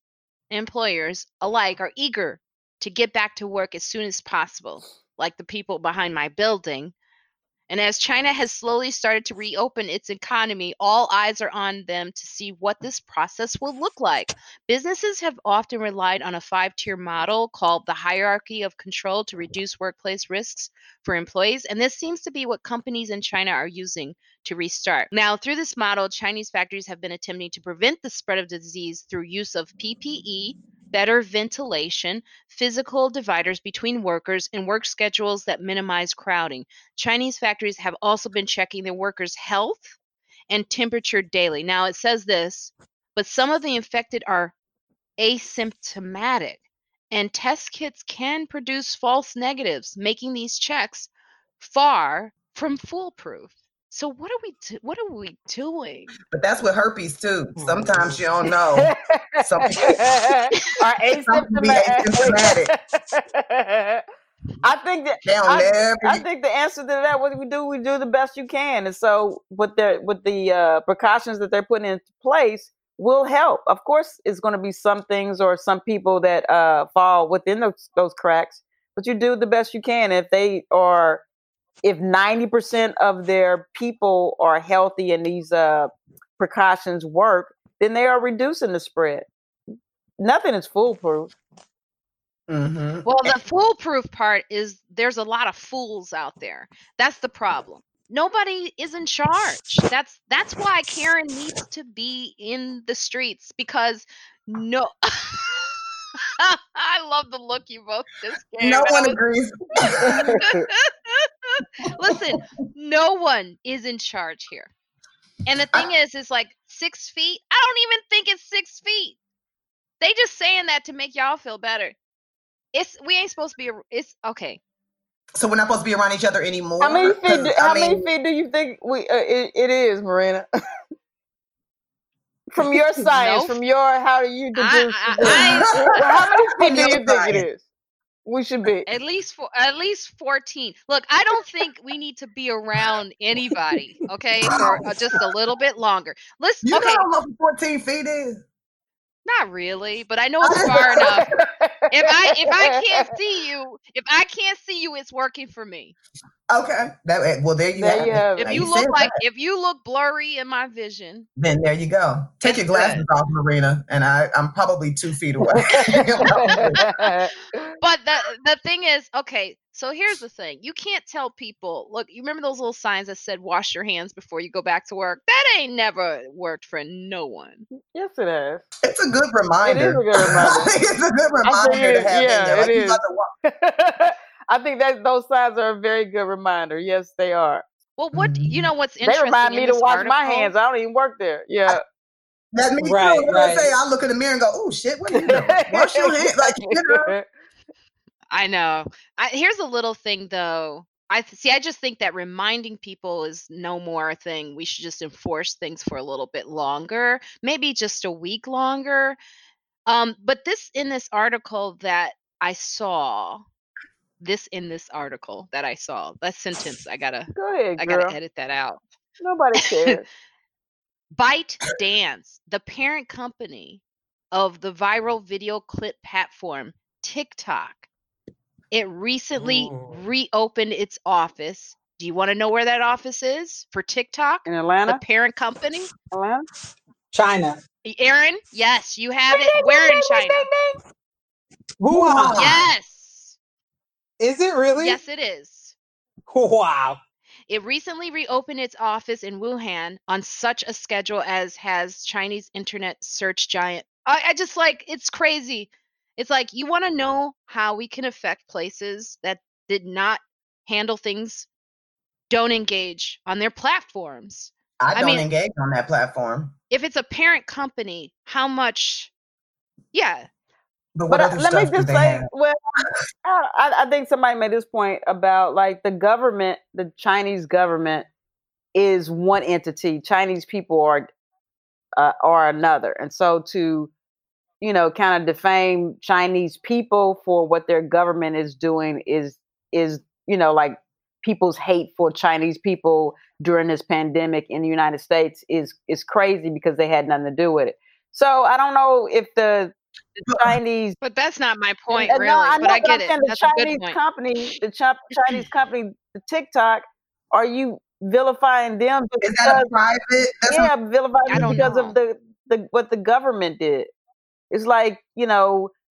and employers alike are eager to get back to work as soon as possible, like the people behind my building. And as China has slowly started to reopen its economy, all eyes are on them to see what this process will look like. Businesses have often relied on a 5-tier model called the hierarchy of control to reduce workplace risks for employees. And this seems to be what companies in China are using to restart. Now, through this model, Chinese factories have been attempting to prevent the spread of disease through use of PPE, better ventilation, physical dividers between workers, and work schedules that minimize crowding. Chinese factories have also been checking their workers' health and temperature daily. Now, it says this, but some of the infected are asymptomatic, and test kits can produce false negatives, making these checks far from foolproof. So what are we doing? But that's with herpes too. Sometimes you don't know. Some people are asymptomatic. I think that I think the answer to that was we do the best you can, and so with the precautions that they're putting in place will help. Of course, it's going to be some things or some people that fall within those cracks, but you do the best you can. If 90% of their people are healthy and these precautions work, then they are reducing the spread. Nothing is foolproof. Mm-hmm. Well, the foolproof part is there's a lot of fools out there. That's the problem. Nobody is in charge. That's why Karen needs to be in the streets, because no. I love the look you both just gave. No one agrees. Listen, no one is in charge here. And the thing is, it's like 6 feet. I don't even think it's 6 feet. They just saying that to make y'all feel better. We ain't supposed to be. It's okay. So we're not supposed to be around each other anymore. How many feet do you think it is, Marina? From your science, no. From your how do you deduce? How many feet do you think it is? We should be at least 14. Look, I don't think we need to be around anybody. Okay, for just a little bit longer. Listen, you know how long 14 feet is. Not really, but I know it's far enough. If I can't see you, it's working for me. Okay. There you have it. If you look blurry in my vision, then there you go. Take your glasses off, Marina, and I'm probably 2 feet away. But the thing is, okay. So here's the thing. You can't tell people, look, you remember those little signs that said, wash your hands before you go back to work? That ain't never worked for no one. Yes, it is. It's a good reminder. It is a good reminder. It's a good reminder to have in there. Like, it is. I think that those signs are a very good reminder. Yes, they are. Well, you know what's interesting? They remind me to wash my hands. I don't even work there. Yeah. That means right, too. When I say, I look in the mirror and go, oh, shit, what are you doing? Wash your hands. Like, you know. I know. Here's a little thing, though. I just think that reminding people is no more a thing. We should just enforce things for a little bit longer, maybe just a week longer. But in this article that I saw, that sentence, go ahead, I gotta edit that out. Nobody cares. ByteDance, the parent company of the viral video clip platform TikTok. It recently reopened its office. Do you want to know where that office is for TikTok? In Atlanta? The parent company? Atlanta? China. Erin? Yes, you have it. Where in China? Wuhan. Yes. Is it really? Yes, it is. Wow. It recently reopened its office in Wuhan on such a schedule as has Chinese internet search giant. I just like, it's crazy. It's like, you want to know how we can affect places that did not handle things, don't engage on their platforms. I mean, engage on that platform. If it's a parent company, how much? Yeah. I think somebody made this point about like the government, the Chinese government is one entity. Chinese people are another. And so to kind of defame Chinese people for what their government is doing is like people's hate for Chinese people during this pandemic in the United States is crazy because they had nothing to do with it. So I don't know if the Chinese, but that's not my point, really. No, I know, but I get it. That's a good point. The Chinese company, the TikTok, are you vilifying them? Is that a private? Vilifying them because of what the government did. It's like,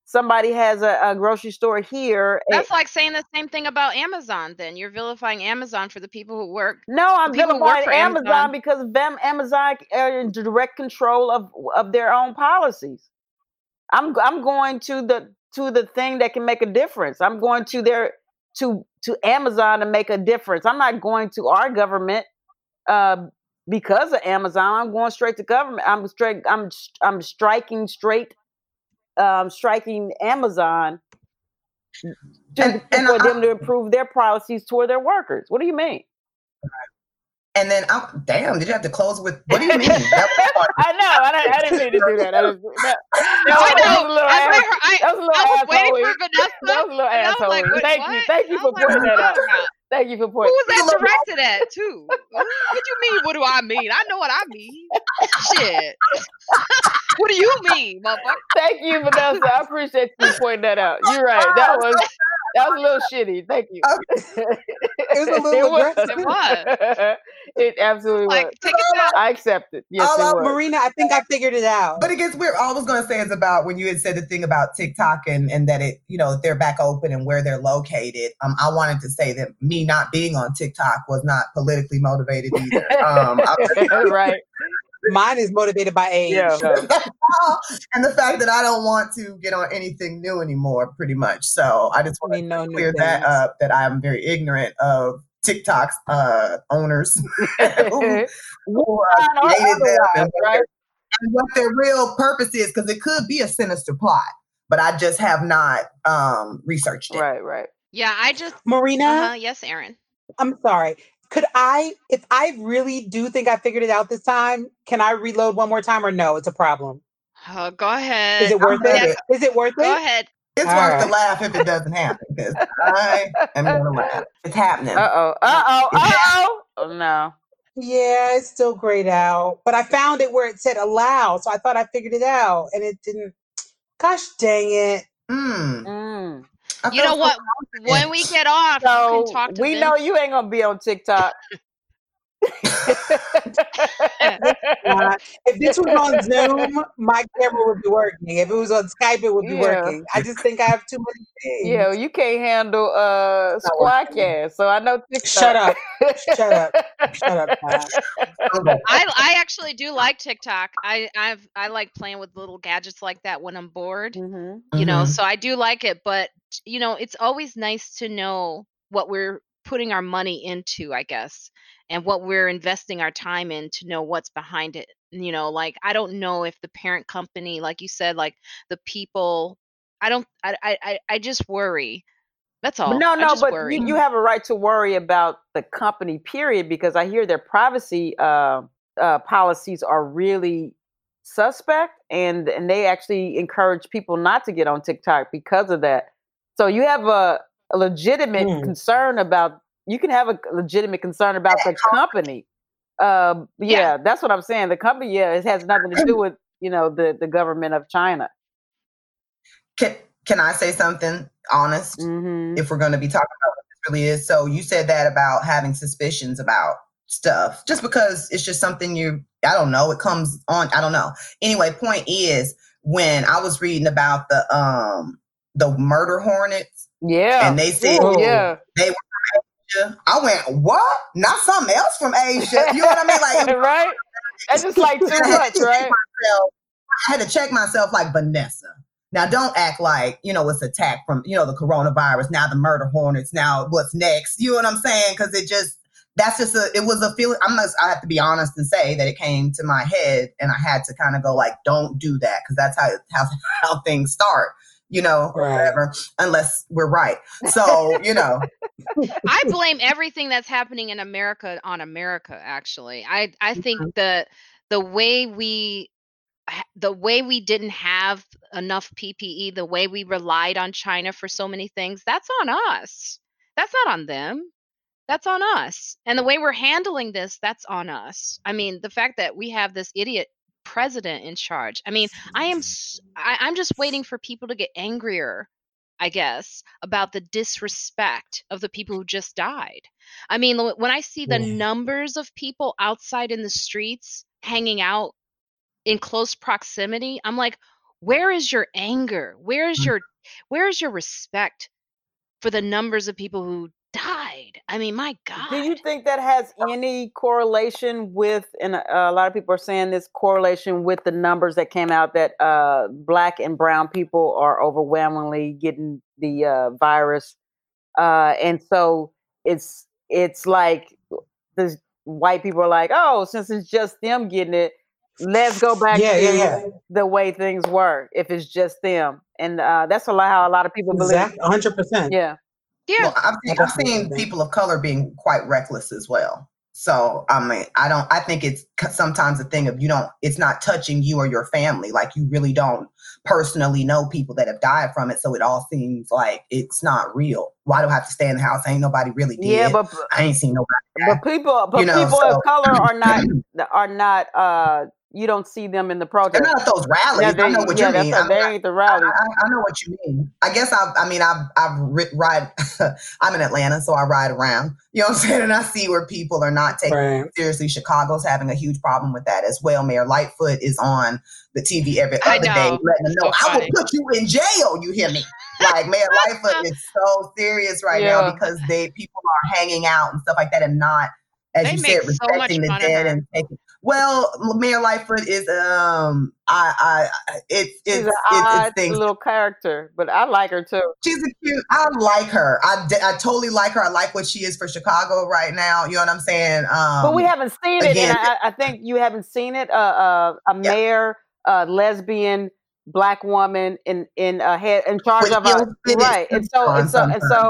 somebody has a grocery store here. That's like saying the same thing about Amazon then. You're vilifying Amazon for the people who work. No, I'm vilifying Amazon because Amazon are in direct control of their own policies. I'm going to the thing that can make a difference. I'm going to their Amazon to make a difference. I'm not going to our government because of Amazon. I'm going straight to government. I'm striking straight. Striking Amazon for them to improve their policies toward their workers. What do you mean? And then, damn, did you have to close with, what do you mean? I know, I didn't mean to do that. I was waiting for Vanessa. That was a little asshole. Like, thank you for putting that up. Thank you for pointing. Who was that directed at, too? What you mean, what do I mean? I know what I mean. Shit. What do you mean, motherfucker? Thank you, Vanessa. I appreciate you pointing that out. You're right. That was a little shitty. Thank you. It was a little aggressive. It absolutely was. Take it down. I accept it. Yes, it was. Marina, I think I figured it out. But I guess all I was going to say is about when you had said the thing about TikTok and that it, you know, they're back open and where they're located. I wanted to say that me not being on TikTok was not politically motivated either. Right. Mine is motivated by age. Yeah, and the fact that I don't want to get on anything new anymore, pretty much. So I just want to clear that up, that I'm very ignorant of TikTok's owners who created them and what their real purpose is, because it could be a sinister plot, but I just have not researched it. Right. Yeah, Marina? Yes, Erin. I'm sorry. Could I, if I really do think I figured it out this time, can I reload one more time or no? It's a problem. Oh, go ahead. Is it worth it? Is it worth it? Go ahead. It's worth the laugh if it doesn't happen, because I am going to laugh. It's happening. Oh, no. Yeah, it's still grayed out. But I found it where it said allow, so I thought I figured it out, and it didn't. Gosh dang it. You know what? When we get off, so you can talk to them. We know you ain't going to be on TikTok. If this was on Zoom, my camera would be working. If it was on Skype, it would be working. I just think I have too many things. Yeah, you can't handle Squadcast, so I know TikTok. Shut up. I actually do like TikTok. I like playing with little gadgets like that when I'm bored. Mm-hmm. You know, so I do like it, but you know, it's always nice to know what we're putting our money into, I guess. And what we're investing our time in, to know what's behind it. You know, like, I don't know if the parent company, like you said, like the people, I just worry. That's all. But you have a right to worry about the company, period, because I hear their privacy policies are really suspect, and they actually encourage people not to get on TikTok because of that. So you have a legitimate concern about You can have a legitimate concern about the company. That's what I'm saying. The company, it has nothing to do with, you know, the government of China. Can I say something honest? Mm-hmm. If we're going to be talking about what this really is. So you said that about having suspicions about stuff, just because it's just something it comes on. I don't know. Anyway, point is, when I was reading about the murder hornets. Yeah. And they said, they were, I went, what? Not something else from Asia. You know what I mean? Like, right? That's just like too much, right? I had to check myself, like, Vanessa. Now, don't act like, you know, it's attack from, you know, the coronavirus, now the murder hornets, now what's next? You know what I'm saying? Because it was a feeling. I have to be honest and say that it came to my head, and I had to kind of go, like, don't do that, because that's how things start. You know, or whatever, unless we're right. So, you know. I blame everything that's happening in America on America, actually. I think that the way we didn't have enough PPE, the way we relied on China for so many things, that's on us. That's not on them. That's on us. And the way we're handling this, that's on us. I mean, the fact that we have this idiot president in charge. I mean, I'm just waiting for people to get angrier, I guess, about the disrespect of the people who just died. I mean, when I see the numbers of people outside in the streets hanging out in close proximity, I'm like, where is your anger? Where is your respect for the numbers of people who died? I mean, my God. Do you think that has any correlation with, and a lot of people are saying this, correlation with the numbers that came out that Black and brown people are overwhelmingly getting the virus, and so it's like the white people are like, oh, since it's just them getting it, let's go back to the way things were if it's just them, and that's how a lot of people believe. Exactly, 100%. Yeah. Yeah, well, I've seen people of color being quite reckless as well. So, I mean, I think it's sometimes a thing of it's not touching you or your family. Like, you really don't personally know people that have died from it. So it all seems like it's not real. Why do I have to stay in the house? Ain't nobody really did. Yeah, but I ain't seen nobody die. But people of color are not, you don't see them in the protest. They're not at those rallies. I know what you mean. They ain't the rallies. I know what you mean. I guess I ride. I'm in Atlanta, so I ride around. You know what I'm saying? And I see where people are not taking it seriously. Chicago's having a huge problem with that as well. Mayor Lightfoot is on the TV every other day letting them know, I will put you in jail. You hear me? Like, Mayor Lightfoot is so serious right now because people are hanging out and stuff like that and not, as you said, respecting the dead and taking. Well, Mayor Lightfoot is it's a little character, but I like her too. She's I like her. I totally like her. I like what she is for Chicago right now. You know what I'm saying? But we haven't seen it, and I think you haven't seen it. A mayor, lesbian, black woman in charge of a right. And so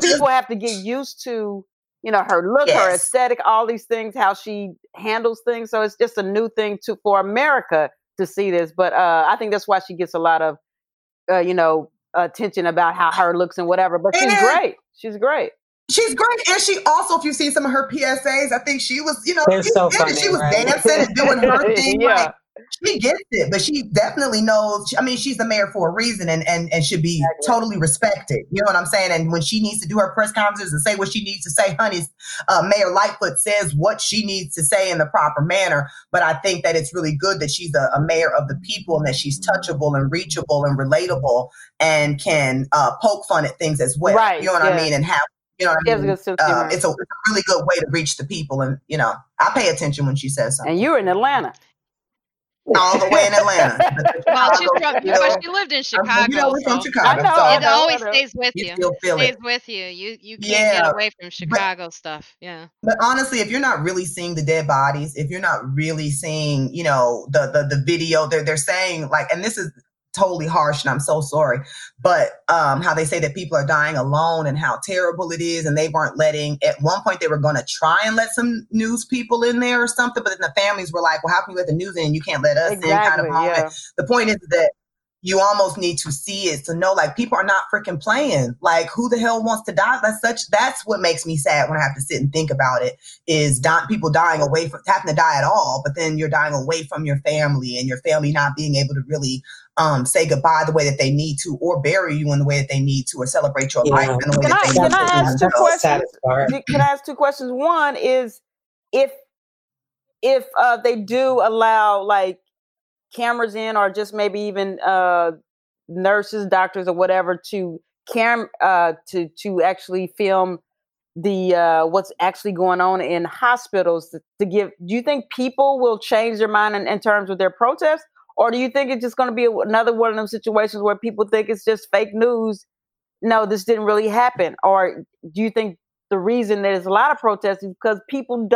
people have to get used to. You know, her look, her aesthetic, all these things, how she handles things. So it's just a new thing for America to see this. But I think that's why she gets a lot of, attention about how her looks and whatever. But she's great. She's great. She's great. And she also, if you see some of her PSAs, I think she was, she was dancing and doing her thing. Yeah. Like, she gets it, but she definitely knows. I mean, she's the mayor for a reason and should be totally respected. You know what I'm saying? And when she needs to do her press conferences and say what she needs to say, honey, Mayor Lightfoot says what she needs to say in the proper manner. But I think that it's really good that she's a mayor of the people and that she's touchable and reachable and relatable and can poke fun at things as well. Right. You know what I mean? And have. You know what I mean? It's a really good way to reach the people. And, I pay attention when she says something. And you're in Atlanta. All the way in Atlanta. Well, she lived in Chicago. From Chicago. It always stays with you. You can't get away from Chicago stuff. Yeah. But honestly, if you're not really seeing the dead bodies, if you're not really seeing, the video, they're saying like, and this is totally harsh, and I'm so sorry, but how they say that people are dying alone and how terrible it is, and they weren't letting. At one point, they were going to try and let some news people in there or something, but then the families were like, "Well, how can you let the news in? You can't let us in." Kind of moment. Yeah. The point is that you almost need to see it to know, like, people are not freaking playing. Like, who the hell wants to die? That's what makes me sad when I have to sit and think about it. Is people dying away from having to die at all, but then you're dying away from your family and your family not being able to really. Say goodbye the way that they need to, or bury you in the way that they need to, or celebrate your life in the way that they need to. Can I ask two questions? One is if they do allow like cameras in, or just maybe even nurses, doctors, or whatever to actually film the what's actually going on in hospitals to give. Do you think people will change their mind in terms of their protests? Or do you think it's just going to be another one of them situations where people think it's just fake news? No, this didn't really happen. Or do you think the reason there's a lot of protests is because people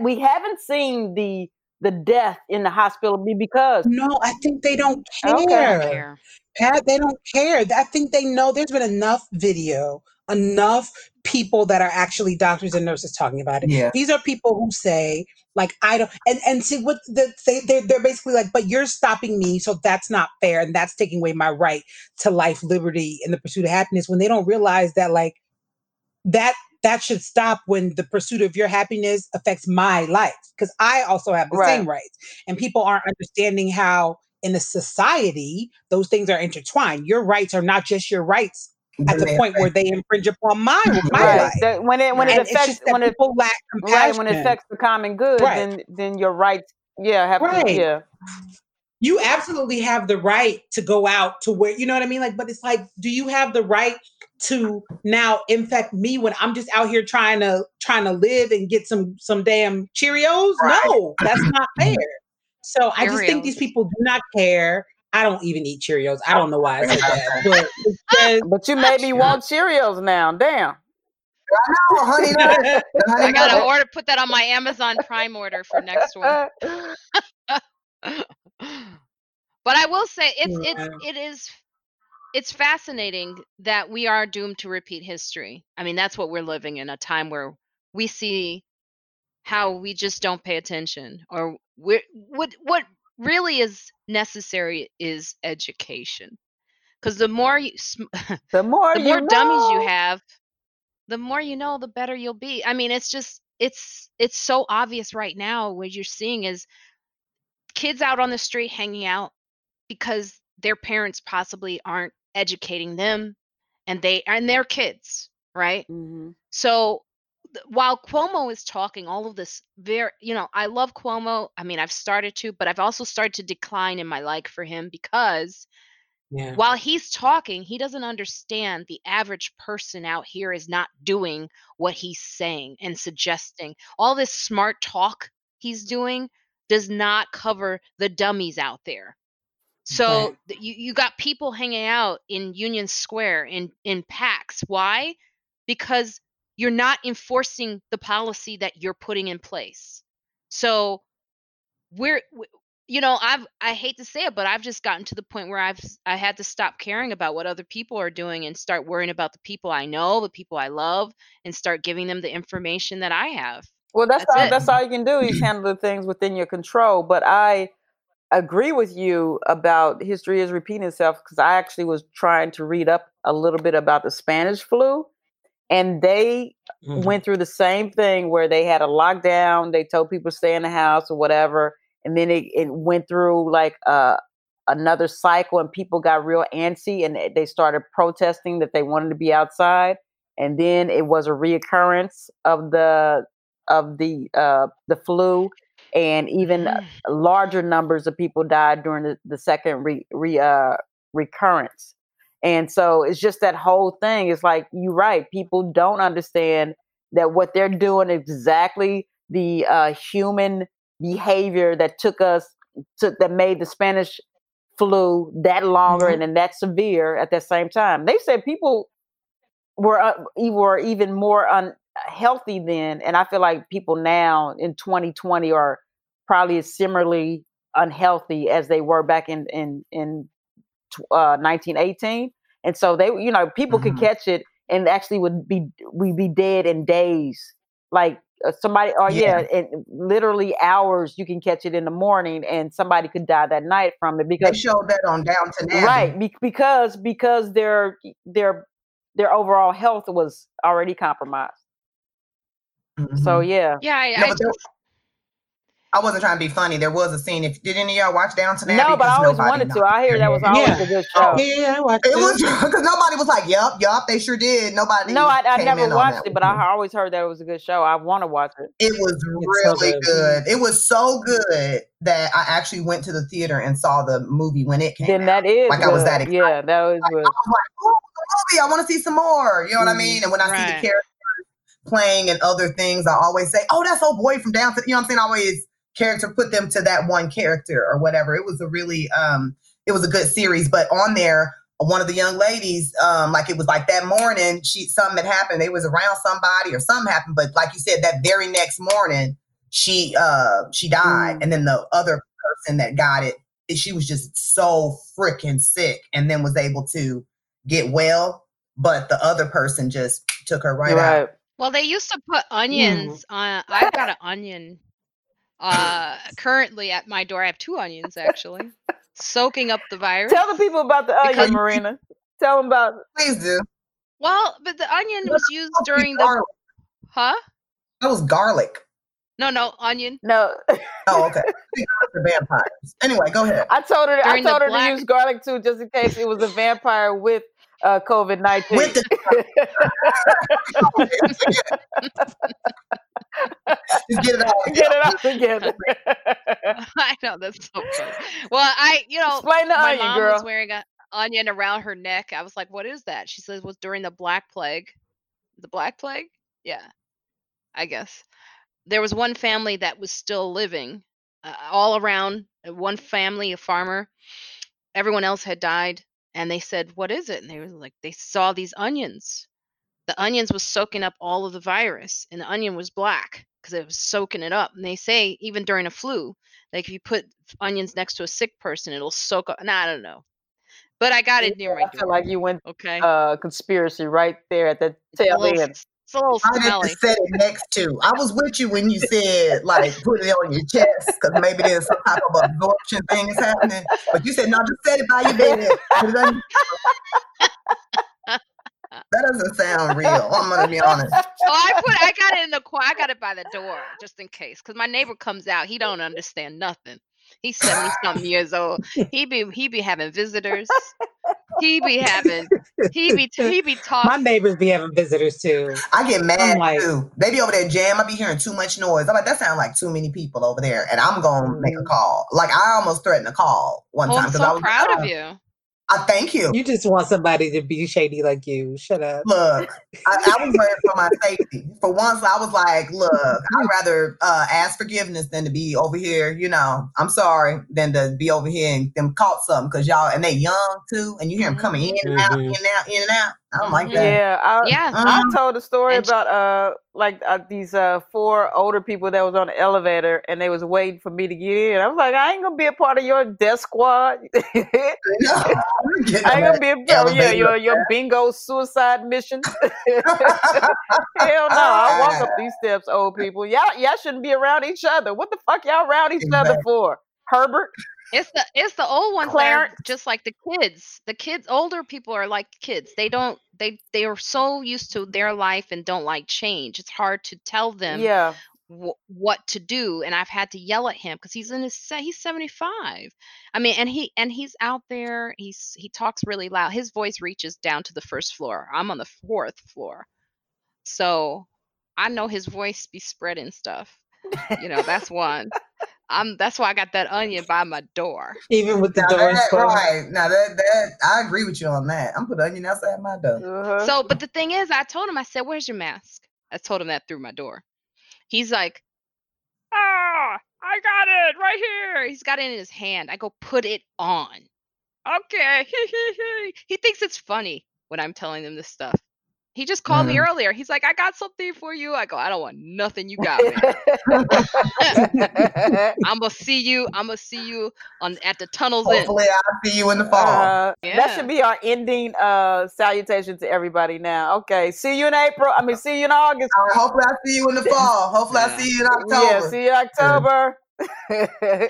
we haven't seen the death in the hospital because. No, I think they don't care. Okay. Pat, they don't care. I think they know there's been enough video, enough people that are actually doctors and nurses talking about it. Yeah. These are people who say, like, I don't, and see what they're basically like, but you're stopping me. So that's not fair. And that's taking away my right to life, liberty, and the pursuit of happiness, when they don't realize that like that should stop when the pursuit of your happiness affects my life. Cause I also have the same rights, and people aren't understanding how in a society, those things are intertwined. Your rights are not just your rights at the point where they infringe upon my life. That when it affects the common good, then your rights have to. You absolutely have the right to go out to where, you know what I mean? Like, but it's like, do you have the right to now infect me when I'm just out here trying to live and get some damn Cheerios? Right. No, that's not fair. So I just think these people do not care. I don't even eat Cheerios. I don't know why I said that. But you made me want Cheerios now. Damn. I know, honey. I got to put that on my Amazon Prime order for next one. But I will say it's fascinating that we are doomed to repeat history. I mean, that's what we're living in, a time where we see how we just don't pay attention, or what really is necessary is education. Because the more dummies you have, the more you know, the better you'll be. I mean, it's just it's so obvious right now. What you're seeing is kids out on the street hanging out because their parents possibly aren't educating them and their kids, right? Mm-hmm. So while Cuomo is talking all of this, I love Cuomo. I mean, I've started to, but I've also started to decline in my like for him because while he's talking, he doesn't understand the average person out here is not doing what he's saying and suggesting. All this smart talk he's doing does not cover the dummies out there. So you got people hanging out in Union Square, in PACs. Why? Because you're not enforcing the policy that you're putting in place. So I hate to say it, but I've just gotten to the point where I had to stop caring about what other people are doing and start worrying about the people I know, the people I love, and start giving them the information that I have. Well, that's all you can do is handle the things within your control. But I agree with you about history is repeating itself, because I actually was trying to read up a little bit about the Spanish flu. And they went through the same thing where they had a lockdown. They told people to stay in the house or whatever. And then it went through like another cycle, and people got real antsy and they started protesting that they wanted to be outside. And then it was a reoccurrence of the flu, and even larger numbers of people died during the second recurrence. And so it's just that whole thing. It's like, you're right. People don't understand that what they're doing, exactly the human behavior that that made the Spanish flu that longer and then that severe at that same time. They said people were even more unhealthy then. And I feel like people now in 2020 are probably as similarly unhealthy as they were back in 1918. And so they, people could catch it and actually we'd be dead in days. Like somebody, and literally hours, you can catch it in the morning and somebody could die that night from it, because they showed that on Downton Abbey. Right. Because their overall health was already compromised. Mm-hmm. So I wasn't trying to be funny. There was a scene. Did any of y'all watch Downton Abbey? No, but I always wanted to. I hear that was always a good show. Yeah, I watched it. It was, because nobody was like, yup, they sure did. Nobody. No, I never watched it, but I always heard that it was a good show. I want to watch it. It was really good. It was so good that I actually went to the theater and saw the movie when it came out. Then that is like good. I was that excited. Yeah, that was good. I was like, ooh, the movie. I want to see some more. You know what I mean? And when I see the characters playing and other things, I always say, oh, that's old boy from Downton. You know what I'm saying? I always put them to that one character or whatever. It was a really it was a good series. But on there, one of the young ladies, like, it was like that morning, something had happened. They was around somebody or something happened, but like you said, that very next morning she died. And then the other person that got it, she was just so freaking sick and then was able to get well, but the other person just took her right out. Well, they used to put onions on. I've got an onion currently at my door. I have two onions, actually, soaking up the virus. Tell the people about the onion, Marina. Tell them about it. Please do. Well, but the onion was used during the... Huh? That was garlic. No, onion. No. Oh, okay. Vampires. Anyway, go ahead. I told her to use garlic, too, just in case it was a vampire with COVID-19. With the... Just get it out again. I know, that's so funny. Well, explain the onion, girl. Was wearing an onion around her neck. I was like, "What is that?" She says, "Was during the Black Plague." The Black Plague? Yeah, I guess there was one family that was still living, all around. One family, a farmer. Everyone else had died, and they said, "What is it?" And they were like, "They saw these onions." The onions was soaking up all of the virus, and the onion was black because it was soaking it up. And they say even during a flu, like if you put onions next to a sick person, it'll soak up. Nah, I don't know. But I got it near my door. I feel like you went conspiracy right there at the tail end. It's a little smelly. I just said it next to. I was with you when you said, like, put it on your chest because maybe there's some type of absorption thing that's happening. But you said, no, just set it by your bed. Put it on your chest. That doesn't sound real. I'm gonna be honest. Oh, I got it in the car. I got it by the door just in case, because my neighbor comes out. He don't understand nothing. He's 70-something years old. He be having visitors. He be talking. My neighbors be having visitors too. I get mad too. They be over there jam. I be hearing too much noise. I'm like, that sounds like too many people over there, and I'm gonna make a call. Like I almost threatened a call one time because I was proud of you. I thank you. You just want somebody to be shady like you. Shut up. Look, I was worried for my safety. For once, I was like, look, I'd rather ask forgiveness than to be over here, you know, I'm sorry, than to be over here and them caught something because y'all, and they young too, and you hear them coming in and out. I don't like that. I told a story about these four older people that was on the elevator and they was waiting for me to get in. I was like, I ain't gonna be a part of your death squad. No, I ain't gonna be a part of your bingo suicide mission. Hell no! I walk up these steps, old people. Y'all shouldn't be around each other. What the fuck y'all around each other for, Herbert? It's the old ones that are just like the kids. The kids, older people are like kids. They are so used to their life and don't like change. It's hard to tell them what to do. And I've had to yell at him because he's 75. I mean, and he's out there. He talks really loud. His voice reaches down to the first floor. I'm on the fourth floor, so I know his voice be spreading stuff. You know, that's one. That's why I got that onion by my door. Even with the door closed. Right. Now that I agree with you on that. I'm putting onion outside my door. Uh-huh. So, but the thing is, I told him, I said, "Where's your mask?" I told him that through my door. He's like, "Ah, I got it right here." He's got it in his hand. I go, "Put it on." Okay. He thinks it's funny when I'm telling him this stuff. He just called me earlier. He's like, I got something for you. I go, I don't want nothing. You got me. I'm going to see you at the tunnel's end. Hopefully I'll see you in the fall. That should be our ending salutation to everybody now. Okay. See you in April. I mean, see you in August. Hopefully I'll see you in the fall. Hopefully I'll see you in October. Yeah, see you in October. Yeah.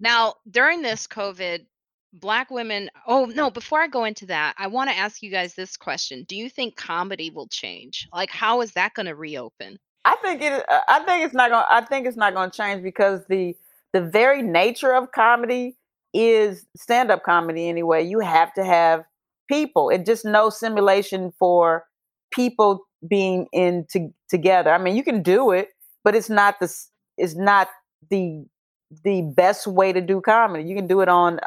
Now, during this COVID, Black women. Oh, no. Before I go into that, I want to ask you guys this question. Do you think comedy will change? Like, how is that going to reopen? I think it's not going to change because the very nature of comedy is stand-up comedy anyway. You have to have people. It's just no simulation for people being in together. I mean, you can do it, but it's not the best way to do comedy. You can do it on,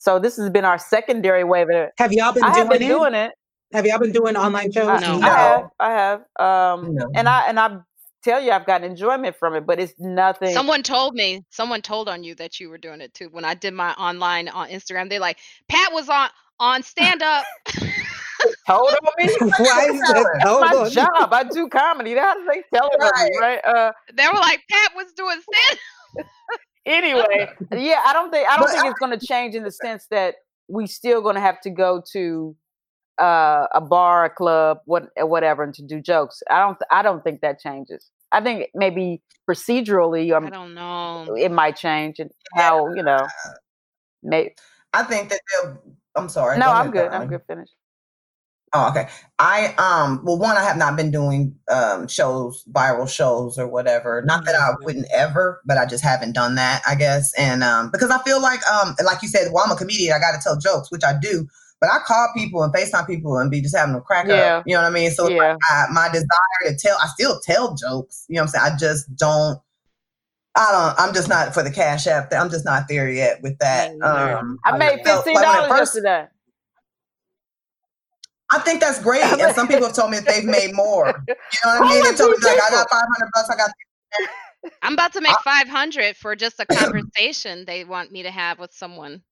so this has been our secondary wave. Have y'all been doing it? Have y'all been doing online shows? No. I have. No. And I tell you, I've gotten enjoyment from it, but it's nothing. Someone told you that you were doing it too. When I did my online on Instagram, they like, Pat was on stand up. Told them my job. I do comedy. That's they tell them right. They were like, Pat was doing stand up. Anyway, yeah, I don't think it's going to change in the sense that we still going to have to go to a bar, a club, whatever, and to do jokes. I don't think that changes. I think maybe procedurally, I don't know, it might change and how you know. Maybe I think that they'll. I'm sorry. No, I'm good. I'm good. Finish. Oh, okay. I have not been doing shows, viral shows or whatever. Not that I wouldn't ever, but I just haven't done that, I guess. And because I feel like you said, well, I'm a comedian. I got to tell jokes, which I do. But I call people and FaceTime people and be just having them crack up. You know what I mean? So my desire to tell, I still tell jokes. You know what I'm saying? I'm just not for the Cash App. I'm just not there yet with that. I made $15 yesterday. I think that's great. And some people have told me that they've made more. You know what I mean? They told me, like, I got $500. I'm about to make 500 for just a conversation they want me to have with someone.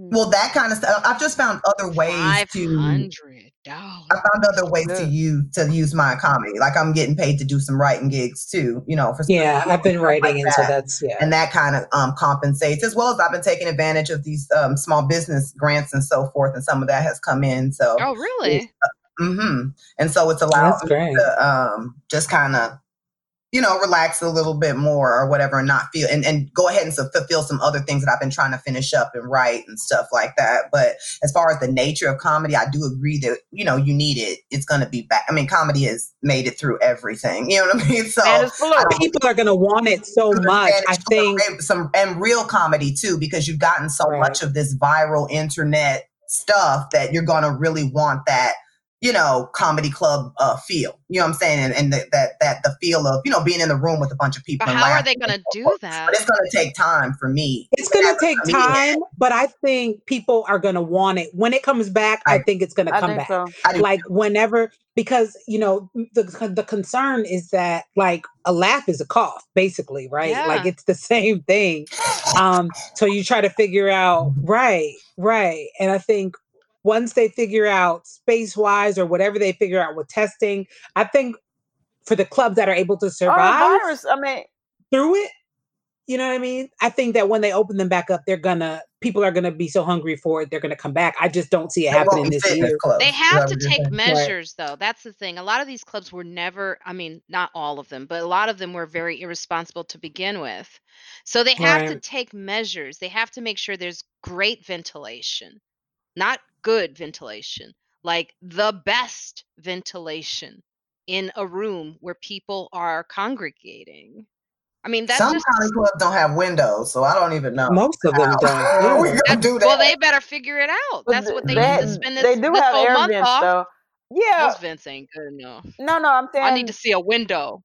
Well, that kind of stuff. I've just found other ways to use my comedy. Like I'm getting paid to do some writing gigs too, you know, for I've been writing like so that's and that kind of compensates, as well as I've been taking advantage of these small business grants and so forth, and some of that has come in. So, oh really? Mm-hmm. And so it's allowed me to just kind of, you know, relax a little bit more or whatever, and not feel and go ahead and fulfill some other things that I've been trying to finish up and write and stuff like that. But as far as the nature of comedy, I do agree that, you know, you need it. It's going to be back. I mean, comedy has made it through everything. You know what I mean? So people are going to want it so much. I think and real comedy too, because you've gotten so much of this viral internet stuff that you're going to really want that, you know, comedy club feel, you know what I'm saying? And that the feel of, you know, being in the room with a bunch of people. But how are they going to do that? But it's going to take time for me. It's going to take time, but I think people are going to want it. When it comes back, I think it's going to come back. So. Like whenever, because, you know, the concern is that like a laugh is a cough, basically, right? Yeah. Like it's the same thing. So you try to figure out, right. And I think, once they figure out space-wise or whatever they figure out with testing, I think for the clubs that are able to survive through it, you know what I mean? I think that when they open them back up, people are gonna be so hungry for it, they're gonna come back. I just don't see it happening this year. They have to take measures, though. That's the thing. A lot of these clubs were never, not all of them, but a lot of them were very irresponsible to begin with. So they have to take measures. They have to make sure there's great ventilation. Not good ventilation, like the best ventilation in a room where people are congregating. That's some comedy clubs don't have windows, so I don't even know. Most of them don't do that. Well, they better figure it out. That's what they need to spend this whole month off. Though. Yeah, those vents ain't good enough. No, I'm saying I need to see a window.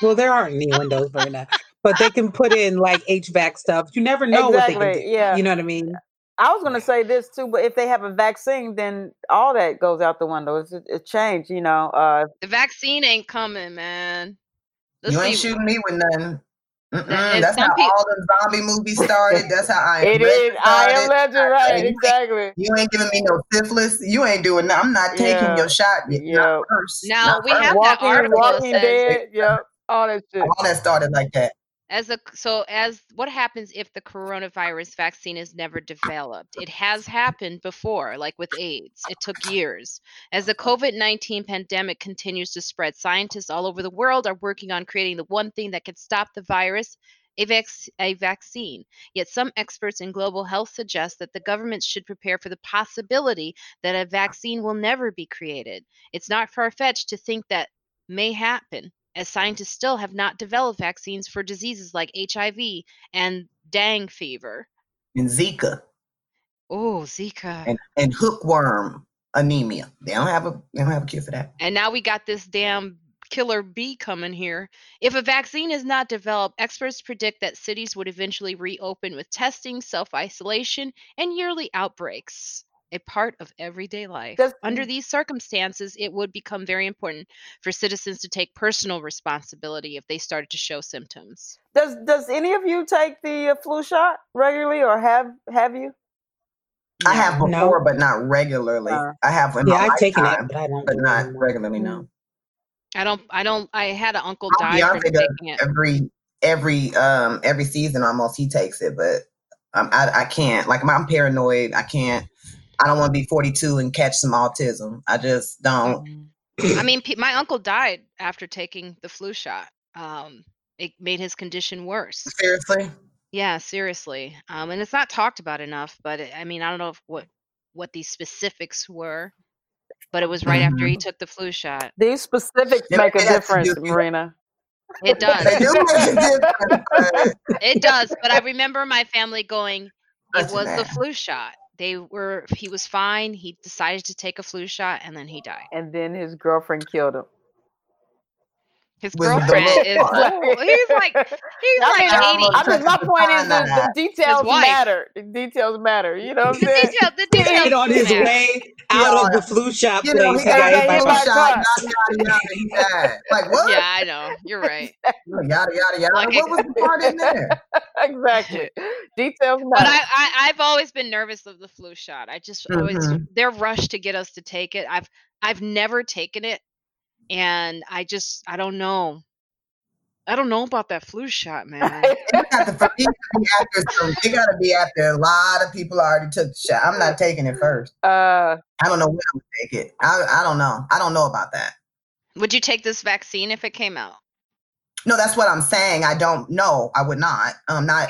Well, there aren't any windows right now, but they can put in like HVAC stuff. You never know what they can do. Yeah. You know what I mean. I was going to say this too, but if they have a vaccine, then all that goes out the window. It's changed, you know. The vaccine ain't coming, man. You ain't shooting me with nothing. That's how all the zombie movies started. That's how I Am Legend, right? Exactly. You ain't giving me no syphilis. You ain't doing nothing. I'm not taking your shot. Yeah. Now we have that article. Walking Dead. Yep. All that shit. All that started like that. So what happens if the coronavirus vaccine is never developed? It has happened before, like with AIDS. It took years. As the COVID-19 pandemic continues to spread, scientists all over the world are working on creating the one thing that can stop the virus, a vaccine. Yet some experts in global health suggest that the government should prepare for the possibility that a vaccine will never be created. It's not far-fetched to think that may happen, as scientists still have not developed vaccines for diseases like HIV and dengue fever. And Zika. Oh, Zika. And hookworm anemia. They don't have a cure for that. And now we got this damn killer bee coming here. If a vaccine is not developed, experts predict that cities would eventually reopen with testing, self-isolation, and yearly outbreaks. A part of everyday life. Under these circumstances, it would become very important for citizens to take personal responsibility if they started to show symptoms. Does any of you take the flu shot regularly, or have you? No, I have before, but not regularly. I have in my I've taken it, but not regularly. No, I don't. I had an uncle die from taking it every season. Almost he takes it, but I can't. Like I'm paranoid. I can't. I don't want to be 42 and catch some autism. I just don't. My uncle died after taking the flu shot. It made his condition worse. Seriously? Yeah, seriously. And it's not talked about enough, but I don't know what the specifics were, but it was right after he took the flu shot. These specifics make a difference, Marina. It does. It does. But I remember my family going, the flu shot. He was fine. He decided to take a flu shot and then he died. And then his girlfriend killed him. His girlfriend my point is that the details matter. The details matter. You know what I'm saying? The details on his way out of the flu shop. You know, he died. Like, what? Yeah, I know. You're right. Yada, yada, yada. Like, what was the part in there? Exactly. Details matter. But I've always been nervous of the flu shot. I just always, they're rushed to get us to take it. I've never taken it. And I don't know. I don't know about that flu shot, man. They got to be after a lot of people already took the shot. I'm not taking it first. I don't know when I'm going to take it. I don't know. I don't know about that. Would you take this vaccine if it came out? No, that's what I'm saying. I don't know. I would not.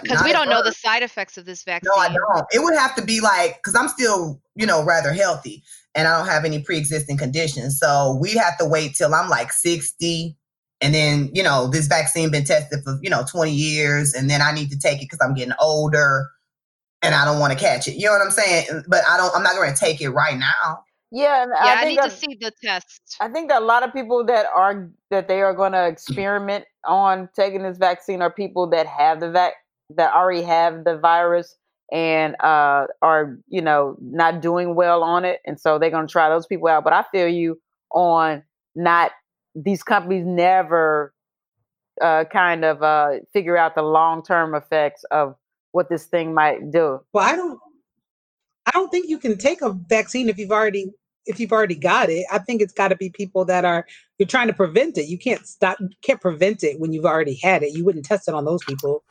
Because we don't know the side effects of this vaccine. No, I don't. It would have to be like, because I'm still, rather healthy and I don't have any pre-existing conditions. So we'd have to wait till I'm like 60. And then, this vaccine been tested for, 20 years. And then I need to take it because I'm getting older and I don't want to catch it. You know what I'm saying? But I'm not going to take it right now. Yeah. And I think I need to see the test. I think that a lot of people that they are going to experiment on taking this vaccine are people that have that already have the virus and are, not doing well on it. And so they're going to try those people out. But I feel you on not. These companies never figure out the long-term effects of what this thing might do. Well, I don't think you can take a vaccine if you've already got it. I think it's got to be people that you're trying to prevent it. You can't prevent it when you've already had it. You wouldn't test it on those people.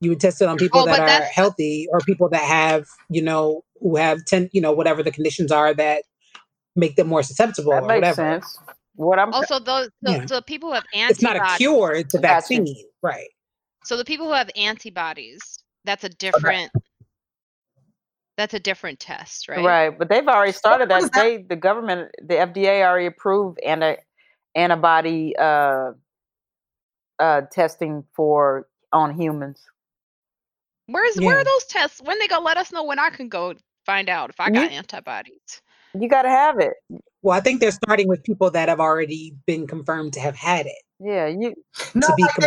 You would test it on people that are healthy or people that have, who have whatever the conditions are that make them more susceptible or whatever. That makes sense. The people who have antibodies. It's not a cure, it's a vaccine. Right. So the people who have antibodies, that's a different test, right? Right, but they've already started that. The government, the FDA already approved antibody testing on humans. Where are those tests? When they gonna let us know when I can go find out if I got antibodies? You got to have it. Well, I think they're starting with people that have already been confirmed to have had it. Yeah. They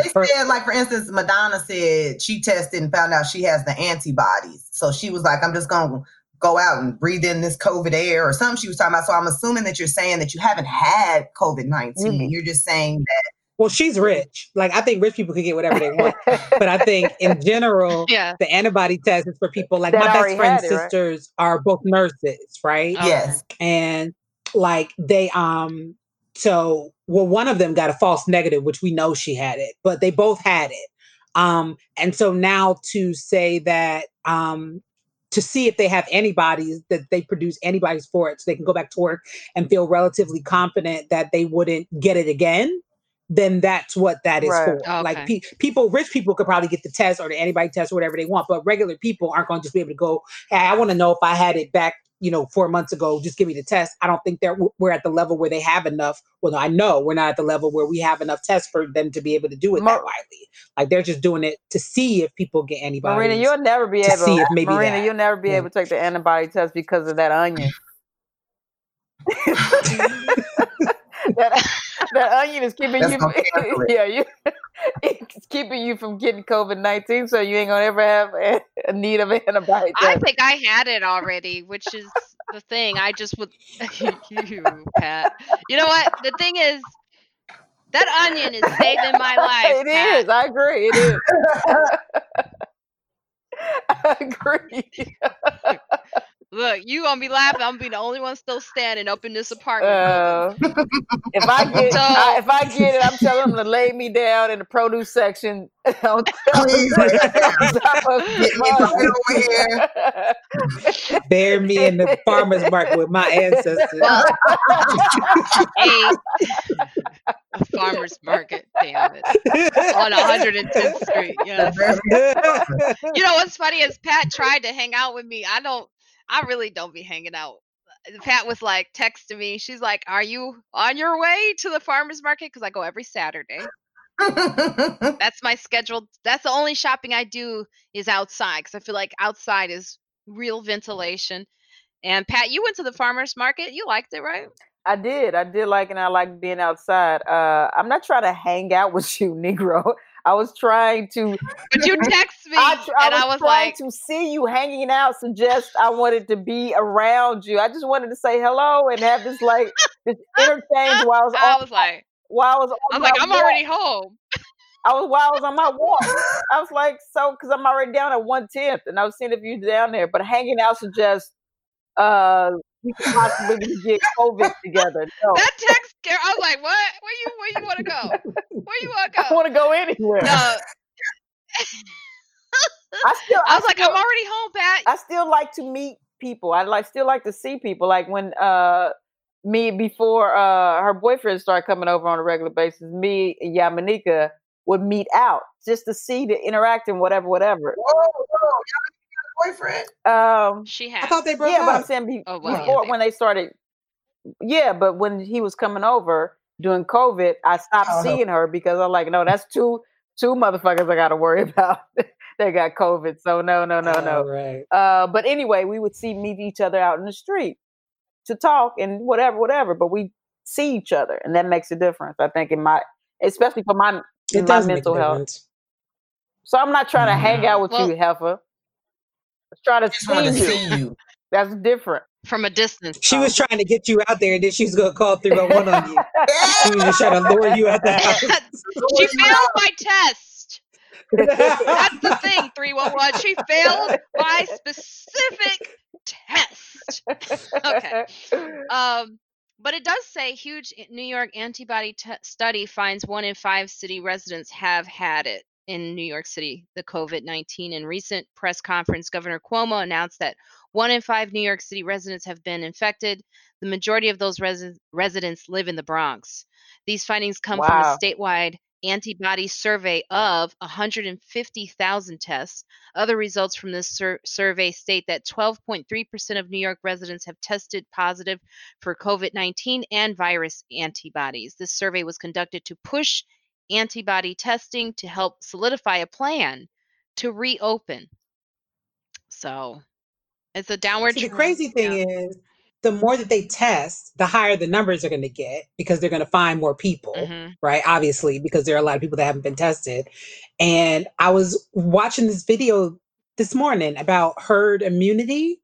said, like, for instance, Madonna said she tested and found out she has the antibodies. So she was like, I'm just going to go out and breathe in this COVID air or something she was talking about. So I'm assuming that you're saying that you haven't had COVID-19. Mm-hmm. You're just saying that. Well, she's rich. Like, I think rich people could get whatever they want. But I think in general, the antibody test is for people like my best friend's sisters are both nurses, right? Oh. Yes. And like they, one of them got a false negative, which we know she had it, but they both had it. And so now to say that, to see if they have antibodies, that they produce antibodies for it so they can go back to work and feel relatively confident that they wouldn't get it again. Then that's what that is for. Okay. Like people, rich people could probably get the test or the antibody test or whatever they want, but regular people aren't going to just be able to go, hey, I want to know if I had it back, 4 months ago, just give me the test. I don't think we're at the level where they have enough. Well, no, I know we're not at the level where we have enough tests for them to be able to do it that widely. Like they're just doing it to see if people get antibodies. Marina, you'll never be able to see if maybe Marina, you'll never be able to take the antibody test because of that onion. That onion is keeping it's keeping you from getting COVID-19, so you ain't gonna ever have a need of antibiotics. I think I had it already, which is the thing. I just would, you, Pat. You know what? The thing is, that onion is saving my life. It Pat. Is. I agree. It is. I agree. Look, you gonna be laughing. I'm gonna be the only one still standing up in this apartment. If I get it, I'm telling them to lay me down in the produce section. I'm telling them, bury me in the farmer's market with my ancestors. A farmer's market, damn it, on 110th Street. Yes. You know what's funny is Pat tried to hang out with me. I really don't be hanging out. Pat was like texting me. She's like, are you on your way to the farmer's market? Because I go every Saturday. That's my schedule. That's the only shopping I do is outside because I feel like outside is real ventilation. And Pat, you went to the farmer's market. You liked it, right? I did like it. And I like being outside. I'm not trying to hang out with you, Negro. I was trying to. But you text me, I was trying to see you hanging out. Suggest I wanted to be around you. I just wanted to say hello and have this like this interchange while I was. I'm already home. While I was on my walk, I was like, because I'm already down at 1/10, and I was seeing if you're down there. But hanging out suggests we could possibly get COVID together. No. That text, I was like, what? Where you want to go? Where you want to go? I want to go anywhere. No. I was like, I'm already home, Pat. I still like to meet people. I still like to see people. Like when before her boyfriend started coming over on a regular basis, me and Yamanika would meet out just to see, to interact and whatever. Whoa, Yamanika got a boyfriend? She has. I thought they broke up. Yeah, but I'm saying when they started. Yeah, but when he was coming over during COVID, I stopped seeing her because I'm like, no, that's two motherfuckers I got to worry about. They got COVID. So no. Right. But anyway, we would meet each other out in the street to talk and whatever, but we see each other, and that makes a difference, I think, especially for my mental health. So I'm not trying to hang out with you, heifer. I'm trying to see you. That's different. From a distance. She was trying to get you out there, and then she was going to call 311 on you. She was just trying to lure you out the house. She failed my test. That's the thing, 311. She failed my specific test. Okay. But it does say huge New York antibody study finds 1 in 5 city residents have had it. In New York City, the COVID-19. In recent press conference, Governor Cuomo announced that 1 in 5 New York City residents have been infected. The majority of those residents live in the Bronx. These findings come from a statewide antibody survey of 150,000 tests. Other results from this survey state that 12.3% of New York residents have tested positive for COVID-19 and virus antibodies. This survey was conducted to push antibody testing to help solidify a plan to reopen. So it's a downward trend. The crazy thing is, the more that they test, the higher the numbers are going to get, because they're going to find more people, right? Obviously, because there are a lot of people that haven't been tested. And I was watching this video this morning about herd immunity,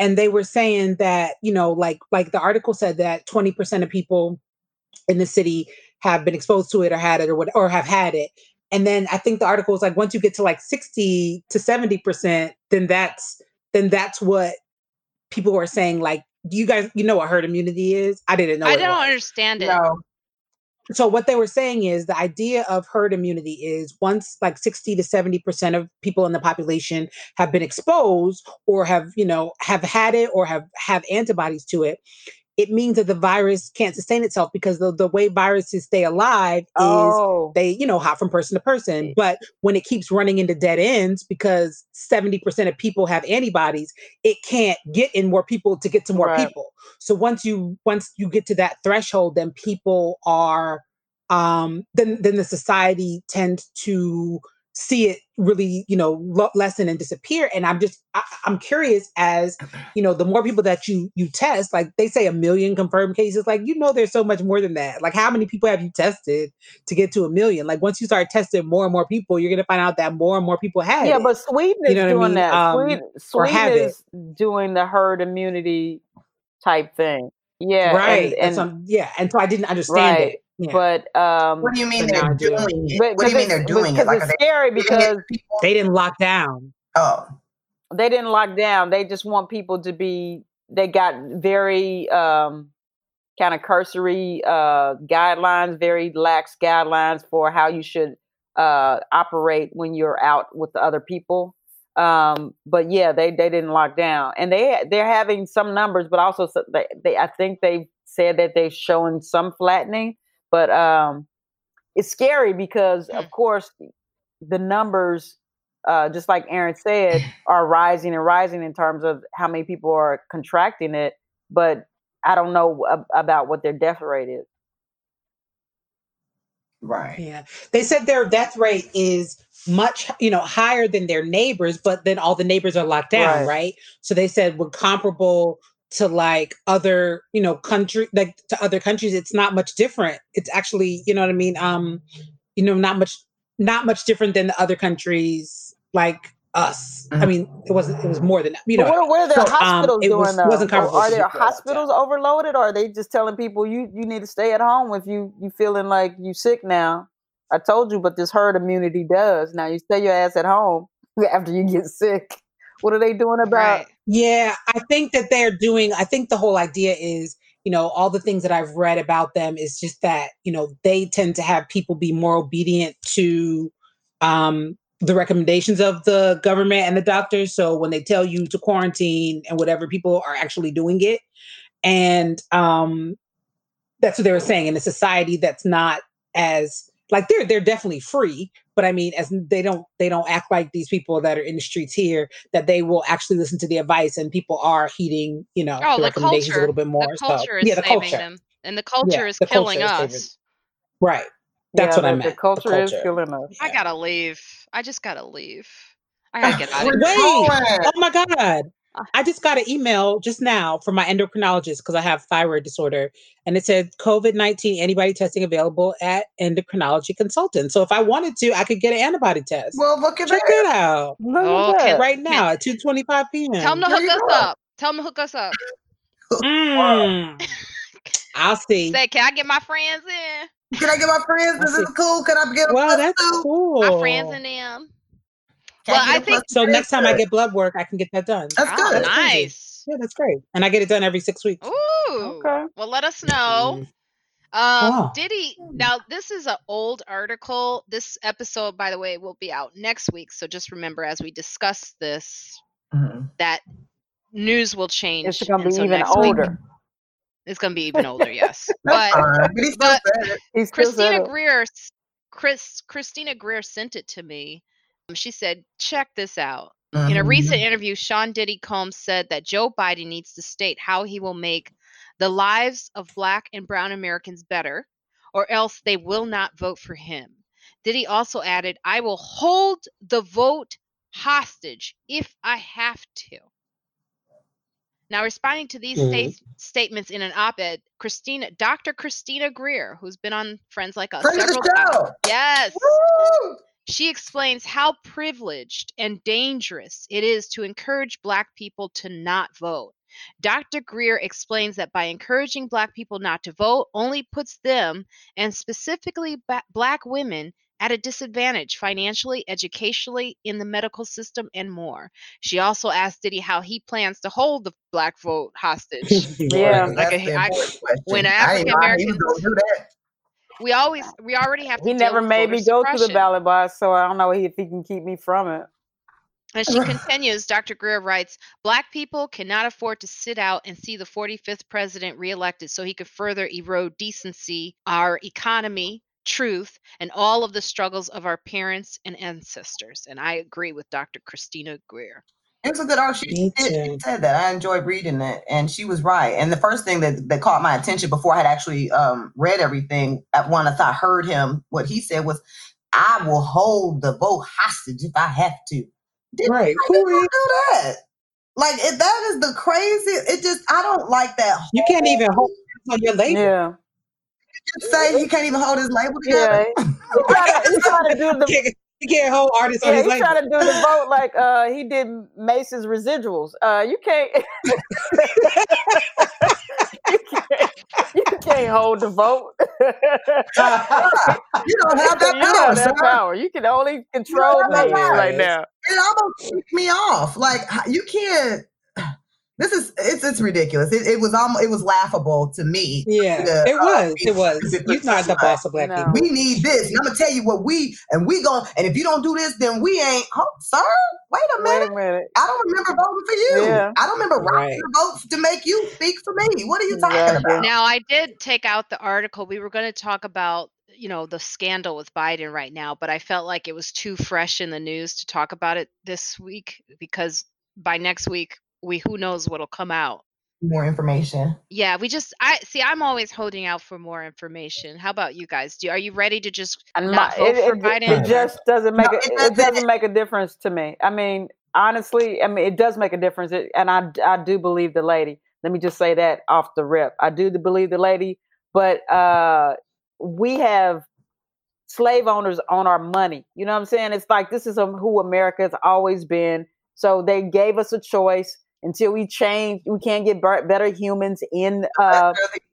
and they were saying that, you know, like the article said that 20% of people in the city have been exposed to it or had it or have had it. And then I think the article was like, once you get to like 60 to 70%, then that's what people are saying. Like, you guys, you know what herd immunity is? I didn't know. I don't understand it. No. So what they were saying is the idea of herd immunity is once like 60 to 70% of people in the population have been exposed or have had it or have antibodies to it, it means that the virus can't sustain itself, because the way viruses stay alive is they, hop from person to person. But when it keeps running into dead ends, because 70% of people have antibodies, it can't get in more people to get to more people. So once you get to that threshold, then people are, then the society tends to see it really, lessen and disappear. And I'm curious as, the more people that you test, like they say 1 million confirmed cases, like, there's so much more than that. Like, how many people have you tested to get to 1 million? Like, once you start testing more and more people, you're going to find out that more and more people have it. Yeah, but Sweden is doing that. Sweden is doing the herd immunity type thing. Yeah. Right. And so I didn't understand it. Yeah. But what do you mean they're doing it? What do you mean they're doing it? Like, it's scary because they didn't lock down. Oh, they didn't lock down. They just want people to be. They got very kind of cursory guidelines, very lax guidelines for how you should operate when you're out with the other people. But yeah, they didn't lock down, and they're having some numbers, but also I think they said that they're showing some flattening. But it's scary because, of course, the numbers, just like Erin said, are rising and rising in terms of how many people are contracting it. But I don't know about what their death rate is. Right. Yeah. They said their death rate is much, higher than their neighbors, but then all the neighbors are locked down, right? So they said we're comparable to like other, to other countries, it's not much different. It's actually, not much different than the other countries like us. I mean, it was more than, What are their hospitals doing though? Are their hospitals overloaded, or are they just telling people you need to stay at home if you feeling like you sick now? I told you, but this herd immunity does. Now you stay your ass at home after you get sick. What are they doing about? Right. Yeah, I think that they're doing, I think the whole idea is, you know, all the things that I've read about them is just that, you know, they tend to have people be more obedient to the recommendations of the government and the doctors. So when they tell you to quarantine and whatever, people are actually doing it. And that's what they were saying. In a society that's not as, like, they're definitely free, but I mean, as they don't act like these people that are in the streets here, that they will actually listen to the advice, and people are heeding, you know, the recommendations culture, a little bit more. The culture is saving them, and the culture is killing us. Right. That's what I meant. The culture is killing us. I gotta leave. I just gotta leave. I gotta get out of here. Oh my God. I just got an email just now from my endocrinologist because I have thyroid disorder, and it said COVID-19 antibody testing available at endocrinology consultant. So if I wanted to, I could get an antibody test. Well, look at that. Check that out. Right now at 2:25 p.m. Tell them to hook us up. I'll see. Say, can I get my friends in? Is this cool? Can I get cool. My friends in them. Well, I think so. Next time I get blood work, I can get that done. That's good. That's nice. Crazy. Yeah, that's great. And I get it done every 6 weeks. Ooh. Okay. Well, let us know. Diddy. Now, this is an old article. This episode, by the way, will be out next week. So just remember, as we discuss this, that news will change. It's going to be even older. It's going to be even older. Yes. But Christina Greer sent it to me. She said, check this out. In a recent interview, Sean Diddy Combs said that Joe Biden needs to state how he will make the lives of Black and Brown Americans better, or else they will not vote for him. Diddy also added, I will hold the vote hostage if I have to. Now, responding to these statements in an op-ed, Dr. Christina Greer, who's been on Friends Like Us. Yes. Woo! She explains how privileged and dangerous it is to encourage Black people to not vote. Dr. Greer explains that by encouraging Black people not to vote only puts them, and specifically Black women, at a disadvantage financially, educationally, in the medical system, and more. She also asked Diddy how he plans to hold the Black vote hostage. When African Americans do that. We already have to. He never made me go to the ballot box, so I don't know if he can keep me from it. And she continues, Dr. Greer writes, Black people cannot afford to sit out and see the 45th president reelected so he could further erode decency, our economy, truth, and all of the struggles of our parents and ancestors. And I agree with Dr. Christina Greer. It was a good article. She said that. I enjoyed reading that, and she was right. And the first thing that caught my attention before I had actually read everything, once I heard him, what he said was, I will hold the vote hostage if I have to. Who do that? Like, if that is the crazy, it just, I don't like that. You can't even hold on your label. Yeah. You just say you can't even hold his label together. Yeah. you gotta do the... He can't hold artists on his label. He's trying to do the vote like he did Mace's residuals. You can't, you can't hold the vote. You don't have that power. You can only control me right now. It almost kicked me off. Like, you can't. This is it's ridiculous. It was laughable to me. Yeah, it was. You're not the boss of Black people. We need this. And I'm gonna tell you what and if you don't do this, then we ain't. Oh, sir, wait a minute. I don't remember voting for you. Yeah. I don't remember writing votes to make you speak for me. What are you talking about? Now, I did take out the article. We were going to talk about, you know, the scandal with Biden right now, but I felt like it was too fresh in the news to talk about it this week, because by next week, who knows what'll come out. More information. Yeah, I'm always holding out for more information. How about you guys? Are you ready to just vote for Biden? It just doesn't make it doesn't make a difference to me. I mean, honestly, it does make a difference, and I do believe the lady. Let me just say that off the rip. I do believe the lady, but we have slave owners on our money. You know what I'm saying? It's like this is who America's always been. So they gave us a choice. Until we change, we can't get better humans in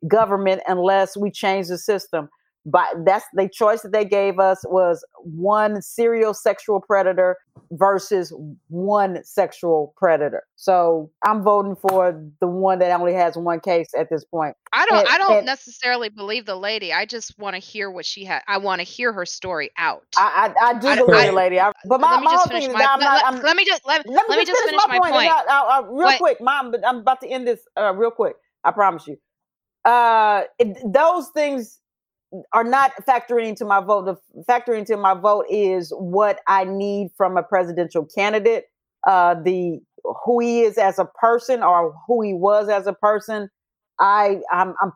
government unless we change the system. But that's the choice that they gave us, was one serial sexual predator versus one sexual predator. So I'm voting for the one that only has one case at this point. I don't necessarily believe the lady. I just want to hear what she had. I want to hear her story out. I do believe the lady. Let me just finish my point. Real quick, Mom, I'm about to end this real quick. I promise you. Those things are not factoring into my vote. The factoring into my vote is what I need from a presidential candidate, who he is as a person or who he was as a person. I'm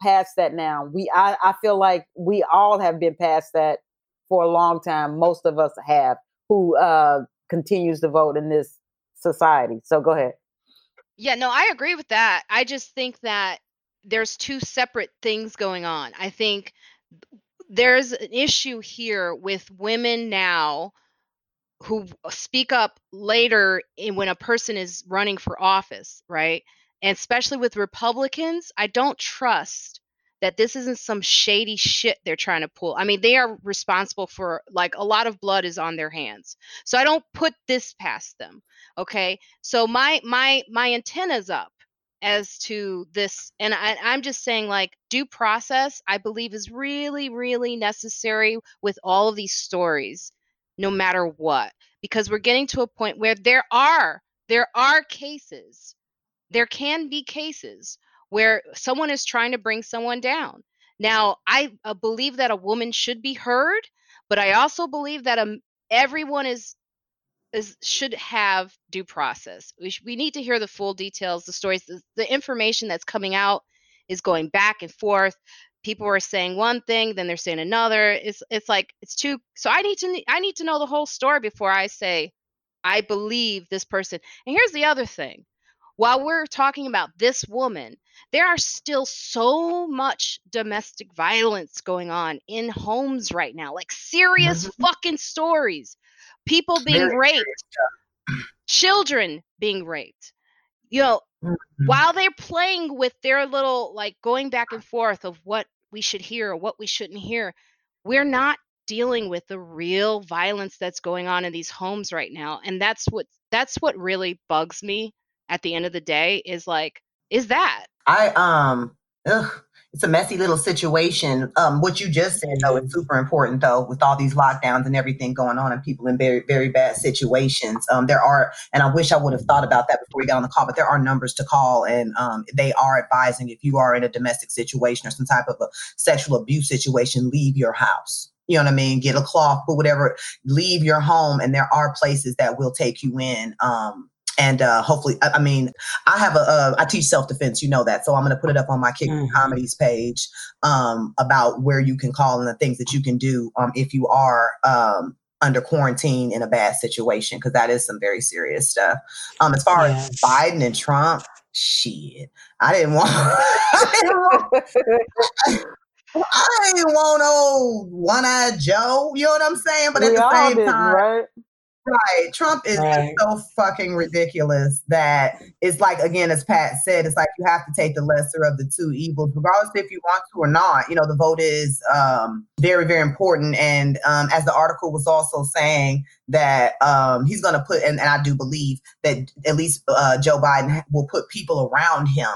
past that now. I feel like we all have been past that for a long time. Most of us have, who continues to vote in this society. So go ahead. Yeah, no, I agree with that. I just think that there's two separate things going on. I think there's an issue here with women now who speak up later when a person is running for office, right? And especially with Republicans, I don't trust that this isn't some shady shit they're trying to pull. I mean, they are responsible for, like, a lot of blood is on their hands. So I don't put this past them, okay? So my antenna's up as to this. And I'm just saying, like, due process, I believe, is really, really necessary with all of these stories, no matter what, because we're getting to a point where there are cases. There can be cases where someone is trying to bring someone down. Now, I believe that a woman should be heard, but I also believe that everyone should have due process. We need to hear the full details, the stories, the information that's coming out is going back and forth. People are saying one thing, then they're saying another. It's like, it's too. So I need to know the whole story before I say, I believe this person. And here's the other thing. While we're talking about this woman, there are still so much domestic violence going on in homes right now, like serious fucking stories. People being raped, children being raped, you know, while they're playing with their little, like, going back and forth of what we should hear or what we shouldn't hear. We're not dealing with the real violence that's going on in these homes right now. And that's what really bugs me at the end of the day is that. It's a messy little situation. What you just said, though, is super important, though, with all these lockdowns and everything going on and people in very, very bad situations. There are, and I wish I would have thought about that before we got on the call, but there are numbers to call, and they are advising, if you are in a domestic situation or some type of a sexual abuse situation, leave your house. You know what I mean? Get a cloth, put whatever, leave your home. And there are places that will take you in. And hopefully, I mean, I teach self-defense, you know that. So I'm going to put it up on my Kick Comedies page about where you can call and the things that you can do if you are under quarantine in a bad situation, because that is some very serious stuff. As far as Biden and Trump, shit, I didn't want old one-eyed Joe, you know what I'm saying? But we at the same time, right? Right. Trump is so fucking ridiculous that it's like, again, as Pat said, it's like you have to take the lesser of the two evils, regardless if you want to or not. You know, the vote is very, very important. And as the article was also saying, that he's going to put, and I do believe that at least Joe Biden will put people around him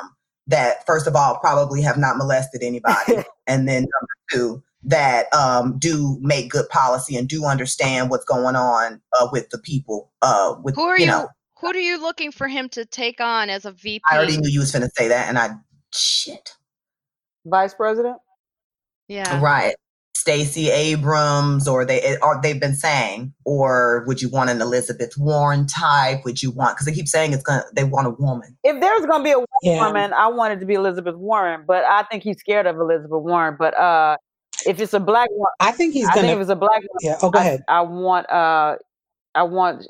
that, first of all, probably have not molested anybody. And then number two, that do make good policy and do understand what's going on with the people. With, who are you? Know, who are you looking for him to take on as a VP? I already knew you was finna say that, and Vice President. Yeah, right. Stacey Abrams, they've been saying, or would you want an Elizabeth Warren type? Would you want, because they keep saying they want a woman. If there's going to be a woman, I want it to be Elizabeth Warren, but I think he's scared of Elizabeth Warren. But if it's a black one, I think he's going to. I think if it's a black one, yeah. Oh, go ahead. I want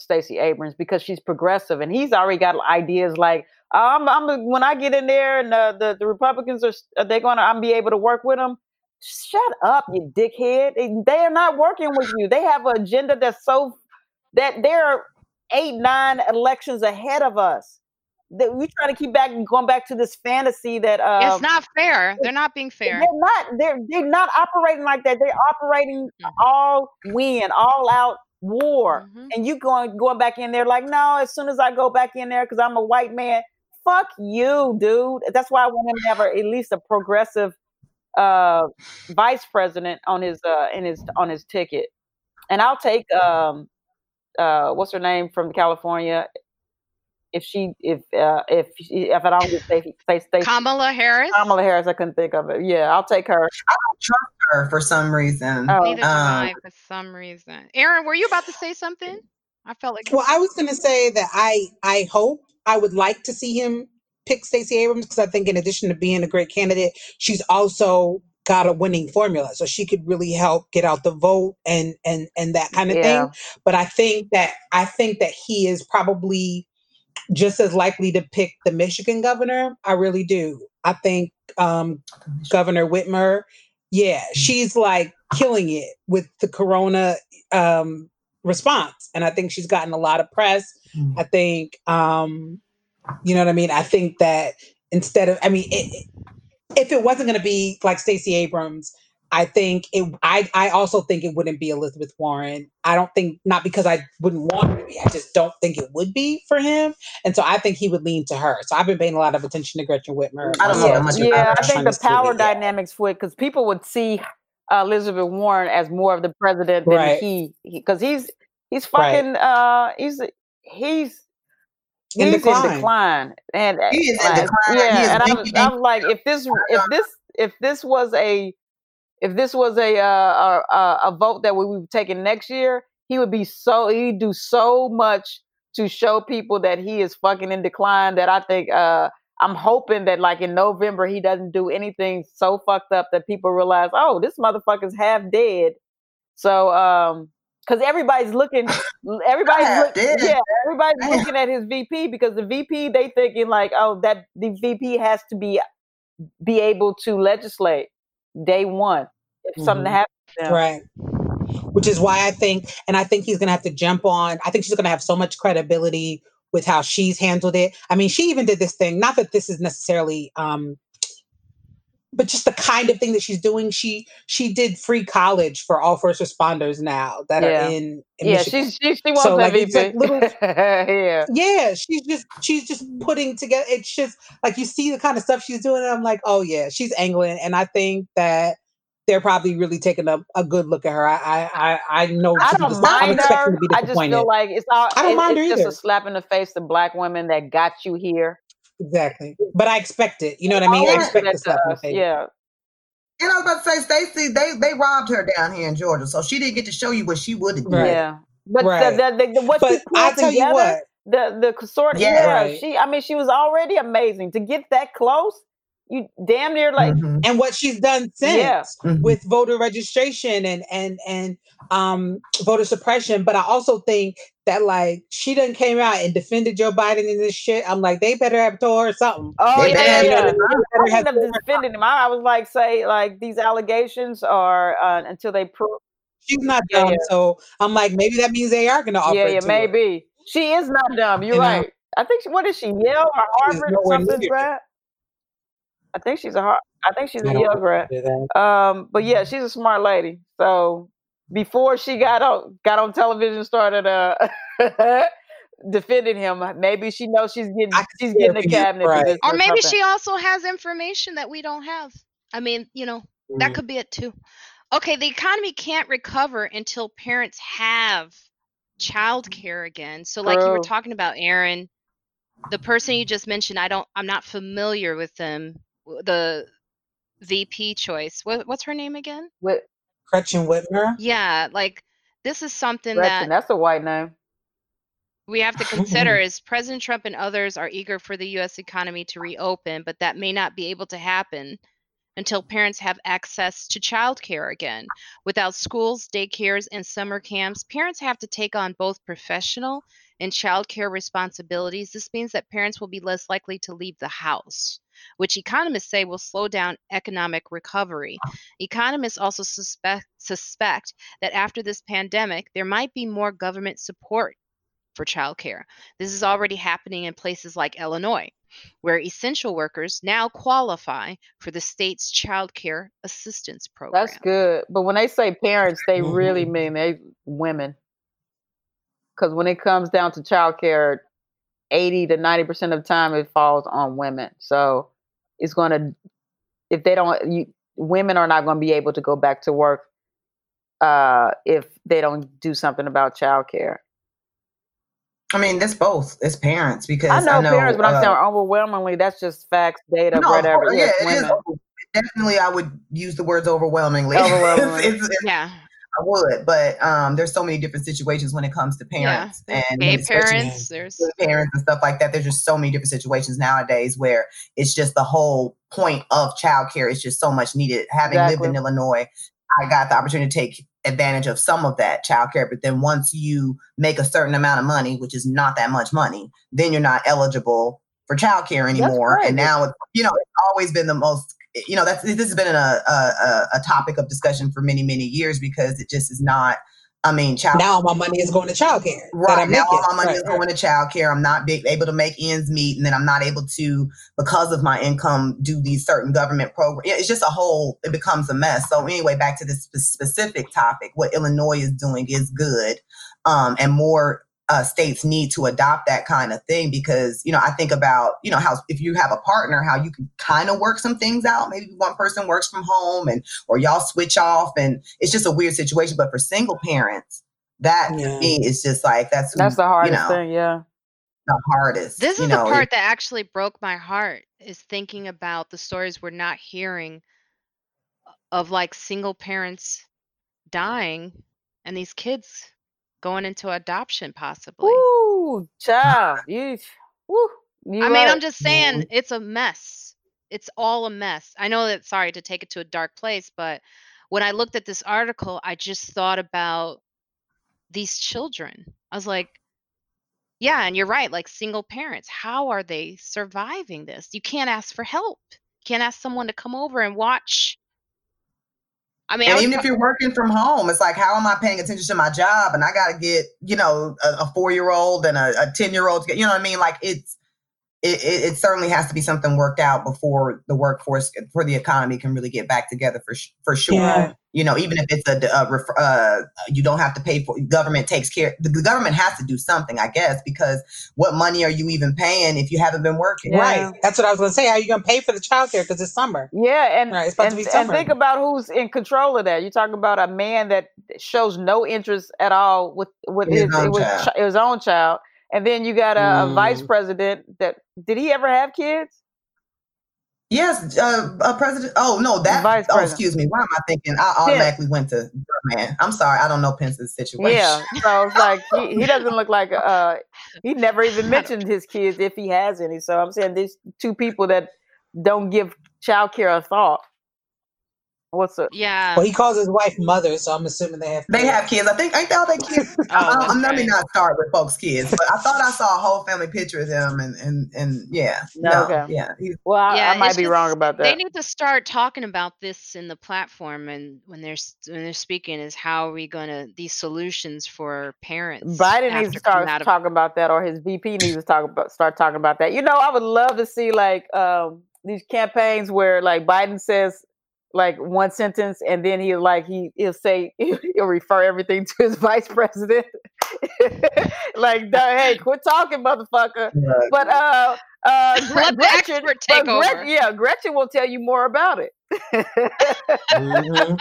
Stacey Abrams, because she's progressive, and he's already got ideas like, when I get in there, and the Republicans I'm be able to work with them. Shut up, you dickhead! They are not working with you. They have an agenda that they're 8, 9 elections ahead of us. that we try to keep back and going back to this fantasy that it's not fair. They're not being fair. They're not operating like that. They're operating all out war. Mm-hmm. And you going back in there like, no, as soon as I go back in there because I'm a white man, fuck you, dude. That's why I want him to have at least a progressive vice president on his on his ticket. And I'll take what's her name from California. If I don't get Stacey Kamala Harris, I couldn't think of it. Yeah, I'll take her. I don't trust her for some reason. Oh. Neither do I for some reason. Erin, were you about to say something? I felt like. Well, I was going to say that I hope, I would like to see him pick Stacey Abrams, because I think in addition to being a great candidate, she's also got a winning formula, so she could really help get out the vote and that kind of thing. But I think that he is probably just as likely to pick the Michigan governor. I really do. I think Governor Whitmer, she's like killing it with the corona response. And I think she's gotten a lot of press. I think, you know what I mean? I think that instead of, I mean, if it wasn't going to be like Stacey Abrams, I also think it wouldn't be Elizabeth Warren. I don't think, not because I wouldn't want her to be, I just don't think it would be for him. And so I think he would lean to her. So I've been paying a lot of attention to Gretchen Whitmer. I don't know how much. Yeah, I think the power dynamics for it, because people would see Elizabeth Warren as more of the president than he, because he's fucking, he's in decline. And he is in decline. Yeah, and I'm like, if this was a vote that we would be taking next year, he would be he'd do so much to show people that he is fucking in decline, that I think I'm hoping that like in November he doesn't do anything so fucked up that people realize, oh, this motherfucker's half dead. So because everybody's looking at his VP, because the VP, they thinking like, oh, that the VP has to be able to legislate day one if something happens to them. Right. Which is why I think he's going to have to jump on. I think she's going to have so much credibility with how she's handled it. I mean, she even did this thing, not that this is necessarily, but just the kind of thing that she's doing. She did free college for all first responders now that are in Michigan. She wants so, like, MVP. Like little, she's just putting together. It's just like you see the kind of stuff she's doing, and I'm like, oh yeah, she's angling. And I think that they're probably really taking a good look at her. I know. I don't mind her. I just feel like it's just a slap in the face to Black women that got you here. Exactly. But I expect it. You know what I mean? I expect this stuff. Yeah. And I was about to say, Stacey, they robbed her down here in Georgia, so she didn't get to show you what she would have done. Right. Yeah. But the consortium, she was already amazing. To get that close, you damn near like. Mm-hmm. And what she's done since with voter registration and voter suppression. But I also think that like she done came out and defended Joe Biden in this shit. I'm like, they better have told her something. Oh I could have defended him. I was like, these allegations are until they prove. She's not dumb, so I'm like, maybe that means they are going to offer. Yeah, maybe her. She is not dumb. You're right. I think she Yale or Harvard or something, right? I think she's a Yale grad. But yeah, she's a smart lady. So before she got on television, started defending him. Maybe she knows she's getting a cabinet, right. Or maybe she also has information that we don't have. I mean, that could be it too. Okay, the economy can't recover until parents have childcare again. So, like you were talking about, Erin, the person you just mentioned, I'm not familiar with them. The VP choice. What's her name again? Gretchen Whitmer. Yeah, like this is something that's a white name. We have to consider is President Trump and others are eager for the U.S. economy to reopen, but that may not be able to happen until parents have access to childcare again. Without schools, daycares, and summer camps, parents have to take on both professional and childcare responsibilities. This means that parents will be less likely to leave the house, which economists say will slow down economic recovery. Economists also suspect that after this pandemic, there might be more government support for childcare. This is already happening in places like Illinois, where essential workers now qualify for the state's child care assistance program. That's good. But when they say parents, they really mean they women. Because when it comes down to child care, 80 to 90% of the time it falls on women. So it's going to, if they don't, women are not going to be able to go back to work if they don't do something about child care. I mean, that's both. It's parents, because I know parents, but I'm saying overwhelmingly, that's just facts, data, whatever. Yeah, it is. Definitely, I would use the words overwhelmingly. Yeah, I would, but there's so many different situations when it comes to parents and gay parents, there's parents and stuff like that. There's just so many different situations nowadays where it's just the whole point of childcare is just so much needed. Having lived in Illinois, I got the opportunity to take advantage of some of that childcare, but then once you make a certain amount of money, which is not that much money, then you're not eligible for childcare anymore. And now, it's always been the most, this has been a topic of discussion for many, many years, because it just is not, child. Now all my money is going to childcare. Right. Now all my money is going to childcare. I'm not able to make ends meet. And then I'm not able to, because of my income, do these certain government programs. It's just it becomes a mess. So anyway, back to this specific topic, what Illinois is doing is good. And more states need to adopt that kind of thing, because, I think about, how if you have a partner, how you can kind of work some things out. Maybe one person works from home or y'all switch off, and it's just a weird situation. But for single parents, that to me is just like, that's the hardest thing. Yeah. The hardest. This is the part that actually broke my heart, is thinking about the stories we're not hearing of, like, single parents dying and these kids going into adoption, possibly. Ooh, child. I'm just saying, it's a mess. It's all a mess. I know that, sorry to take it to a dark place, but when I looked at this article, I just thought about these children. I was like, yeah, and you're right. Like, single parents, how are they surviving this? You can't ask for help. You can't ask someone to come over and watch. And even if you're working from home, it's like, how am I paying attention to my job? And I got to get, a 4-year-old and a 10-year-old. You know what I mean? Like, it certainly has to be something worked out before the workforce, for the economy, can really get back together for sure. Yeah. Even if it's you don't have to pay for, government takes care. The government has to do something, I guess, because what money are you even paying if you haven't been working? Yeah. Right. That's what I was going to say. How are you going to pay for the childcare? Because it's summer. Yeah. And, it's supposed to be summer. And think about who's in control of that. You're talking about a man that shows no interest at all with his own child. And then you got a vice president that, did he ever have kids? Yes, a president. Oh, no, that. Vice president. Excuse me. Why am I thinking? I automatically went to man. I'm sorry. I don't know Pence's situation. Yeah. So it's like, he doesn't look like, he never even mentioned his kids, if he has any. So I'm saying these two people that don't give childcare a thought. What's up? Yeah. Well, he calls his wife mother, so I'm assuming they have kids. They have kids. I think all their kids. Let me not start with folks' kids, but I thought I saw a whole family picture of them, and yeah. No, okay. Yeah. I might be wrong about that. They need to start talking about this in the platform, and when they're speaking, is how are we gonna, these solutions for parents. Biden needs to start talking about that, or his VP needs to start talking about that. I would love to see, like, these campaigns where, like, Biden says, like, one sentence, and then he'll refer everything to his vice president. Like, hey, quit talking, motherfucker. Right. But Gretchen, Gretchen will tell you more about it. Mm-hmm.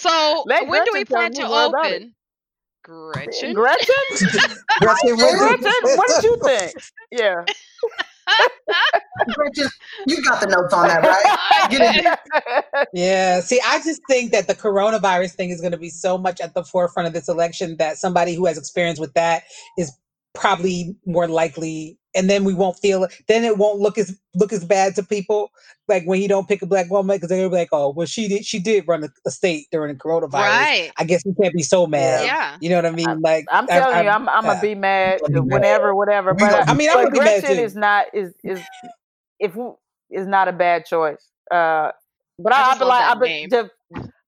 So when do we plan to open? Gretchen? Gretchen, what did you think? Yeah. You got the notes on that, right? Yeah. See, I just think that the coronavirus thing is going to be so much at the forefront of this election that somebody who has experience with that is probably more likely, and then we won't feel it. Then it won't look as bad to people, like when you don't pick a black woman, because they're like, oh, well, she did run a state during the coronavirus. Right. I guess we can't be so mad. Yeah. You know what I mean? I'm telling you, I'm gonna be mad whenever, whatever. But I'm gonna be mad too. is not a bad choice. But I believe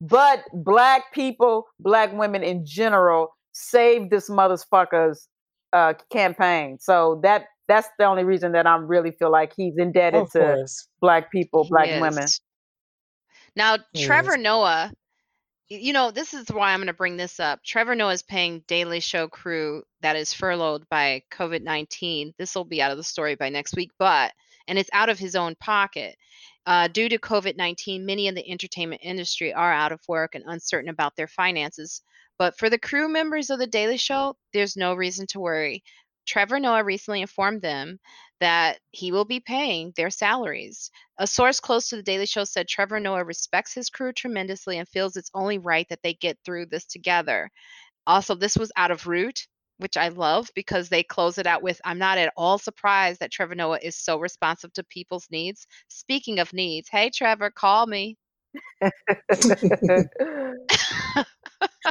but black people, black women in general, save this motherfucker's campaign. So that's the only reason that I really feel like he's indebted to Black people, Black women. Now, Trevor Noah, you know, this is why I'm going to bring this up. Trevor Noah is paying Daily Show crew that is furloughed by COVID-19. This will be out of the story by next week, and it's out of his own pocket. Due to COVID-19, many in the entertainment industry are out of work and uncertain about their finances. But for the crew members of The Daily Show, there's no reason to worry. Trevor Noah recently informed them that he will be paying their salaries. A source close to The Daily Show said Trevor Noah respects his crew tremendously and feels it's only right that they get through this together. Also, this was out of Root, which I love because they close it out with, I'm not at all surprised that Trevor Noah is so responsive to people's needs. Speaking of needs, hey, Trevor, call me.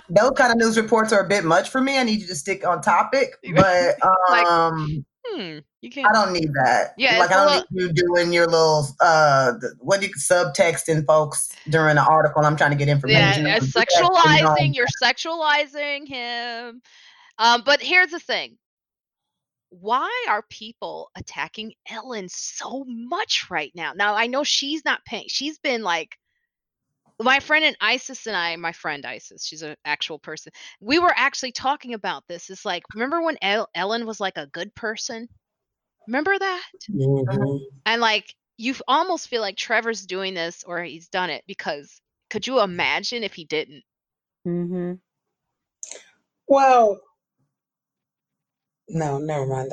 Those kind of news reports are a bit much for me. I need you to stick on topic, but you can't. I don't need that. Yeah, like I don't need you doing your little subtexting folks during an article. I'm trying to get information. Yeah, you're sexualizing him. But here's the thing: why are people attacking Ellen so much right now? Now I know she's not paying. She's been like. My friend Isis, she's an actual person. We were actually talking about this. It's like, remember when Ellen was like a good person? Remember that? Mm-hmm. And like, you almost feel like Trevor's doing this or he's done it because could you imagine if he didn't? Mm-hmm. Well, no, never mind.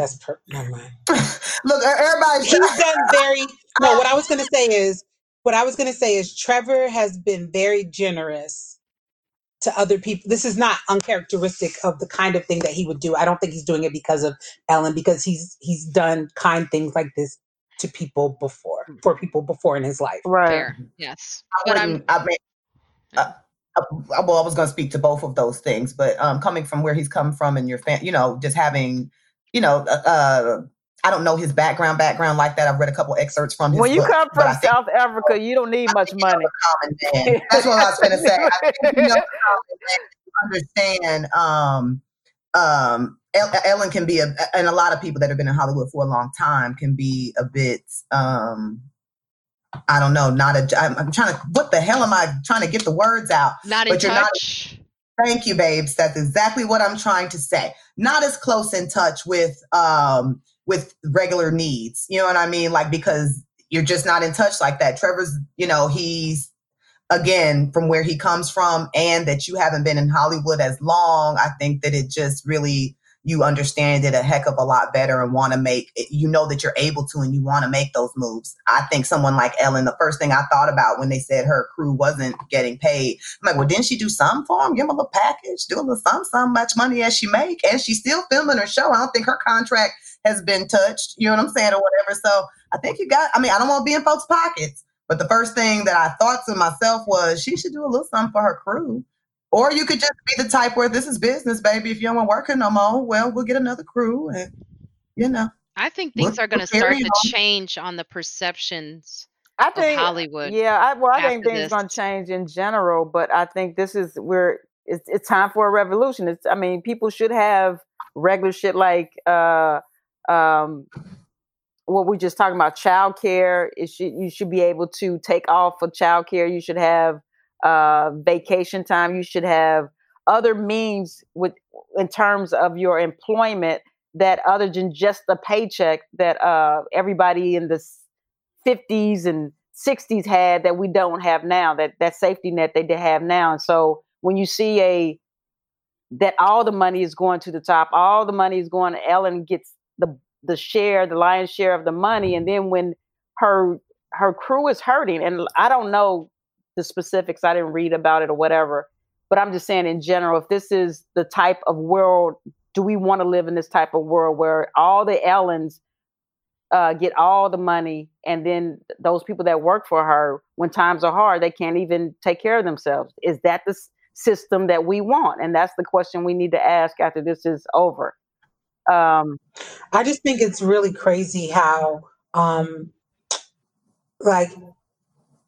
Never mind. Look, everybody's what I was going to say is Trevor has been very generous to other people. This is not uncharacteristic of the kind of thing that he would do. I don't think he's doing it because of Ellen, because he's done kind things like this to people before, for people before in his life. Right. Fair. Yes. I was going to speak to both of those things, but coming from where he's come from and your family, you know, just having, you know, I don't know his background like that. I've read a couple excerpts from his book. When you come from South Africa, you don't need much money. Man. That's what I was going to say. I think you know understand Ellen can be, and a lot of people that have been in Hollywood for a long time can be a bit, I don't know, I'm trying to, what the hell am I trying to get the words out? Not in touch. Thank you, babes. That's exactly what I'm trying to say. Not as close in touch with regular needs, you know what I mean? Like, because you're just not in touch like that. Trevor's, you know, he's, again, from where he comes from and that you haven't been in Hollywood as long, I think that it just really, you understand it a heck of a lot better and want to make, you know that you're able to and you want to make those moves. I think someone like Ellen, the first thing I thought about when they said her crew wasn't getting paid, I'm like, well, didn't she do something for them? Give them a package, do a little something, so much money as she make. And she's still filming her show. I don't think her contract has been touched, you know what I'm saying, or whatever. So I think I don't want to be in folks' pockets, but the first thing that I thought to myself was she should do a little something for her crew. Or you could just be the type where this is business, baby. If you don't want to work here no more, well, we'll get another crew. And, you know. I think things are going to start to change on the perceptions of Hollywood. Yeah, I think things are going to change in general, but I think this is where it's time for a revolution. People should have regular shit like... what we're just talking about, childcare. You should be able to take off for childcare. You should have vacation time. You should have other means in terms of your employment that other than just the paycheck that everybody in the 50s and 60s had that we don't have now. That safety net they did have now. And so when you see that all the money is going to the top, all the money is going to Ellen gets the lion's share of the money. And then when her crew is hurting, and I don't know the specifics, I didn't read about it or whatever, but I'm just saying in general, if this is the type of world, do we want to live in this type of world where all the Ellens get all the money and then those people that work for her, when times are hard, they can't even take care of themselves? Is that the system that we want? And that's the question we need to ask after this is over. I just think it's really crazy how,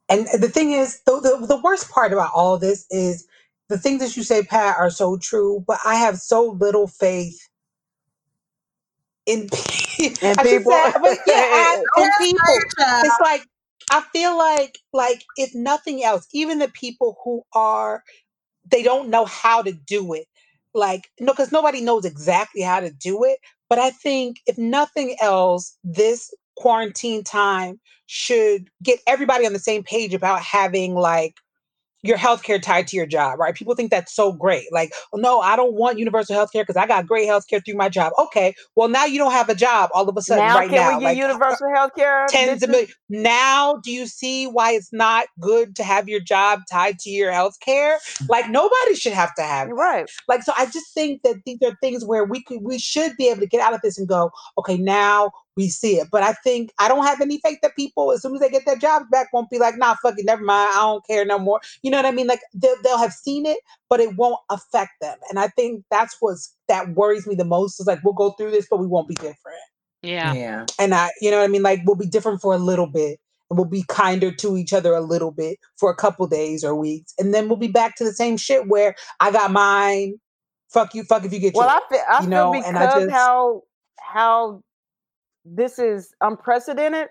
and the thing is, the worst part about all this is the things that you say, Pat, are so true, but I have so little faith in people. It's like, I feel like if nothing else, even the people who are, they don't know how to do it. Like, no, because nobody knows exactly how to do it. But I think if nothing else, this quarantine time should get everybody on the same page about having like your healthcare tied to your job, right? People think that's so great. Like, no, I don't want universal healthcare because I got great healthcare through my job. Okay, well now you don't have a job all of a sudden now, right now. Can we get universal healthcare? Tens of millions. Now, do you see why it's not good to have your job tied to your healthcare? Like nobody should have to have it. Right. Like, so I just think that these are things where we should be able to get out of this and go, okay, now we see it. But I think I don't have any faith that people, as soon as they get their jobs back, won't be like, nah, fuck it, never mind, I don't care no more. You know what I mean? Like they'll have seen it, but it won't affect them. And I think that's that worries me the most is like, we'll go through this, but we won't be different. Yeah. And you know what I mean? Like we'll be different for a little bit and we'll be kinder to each other a little bit for a couple days or weeks. And then we'll be back to the same shit where I got mine. Fuck you. Fuck if you get yours. Well, I feel because and I just, how this is unprecedented,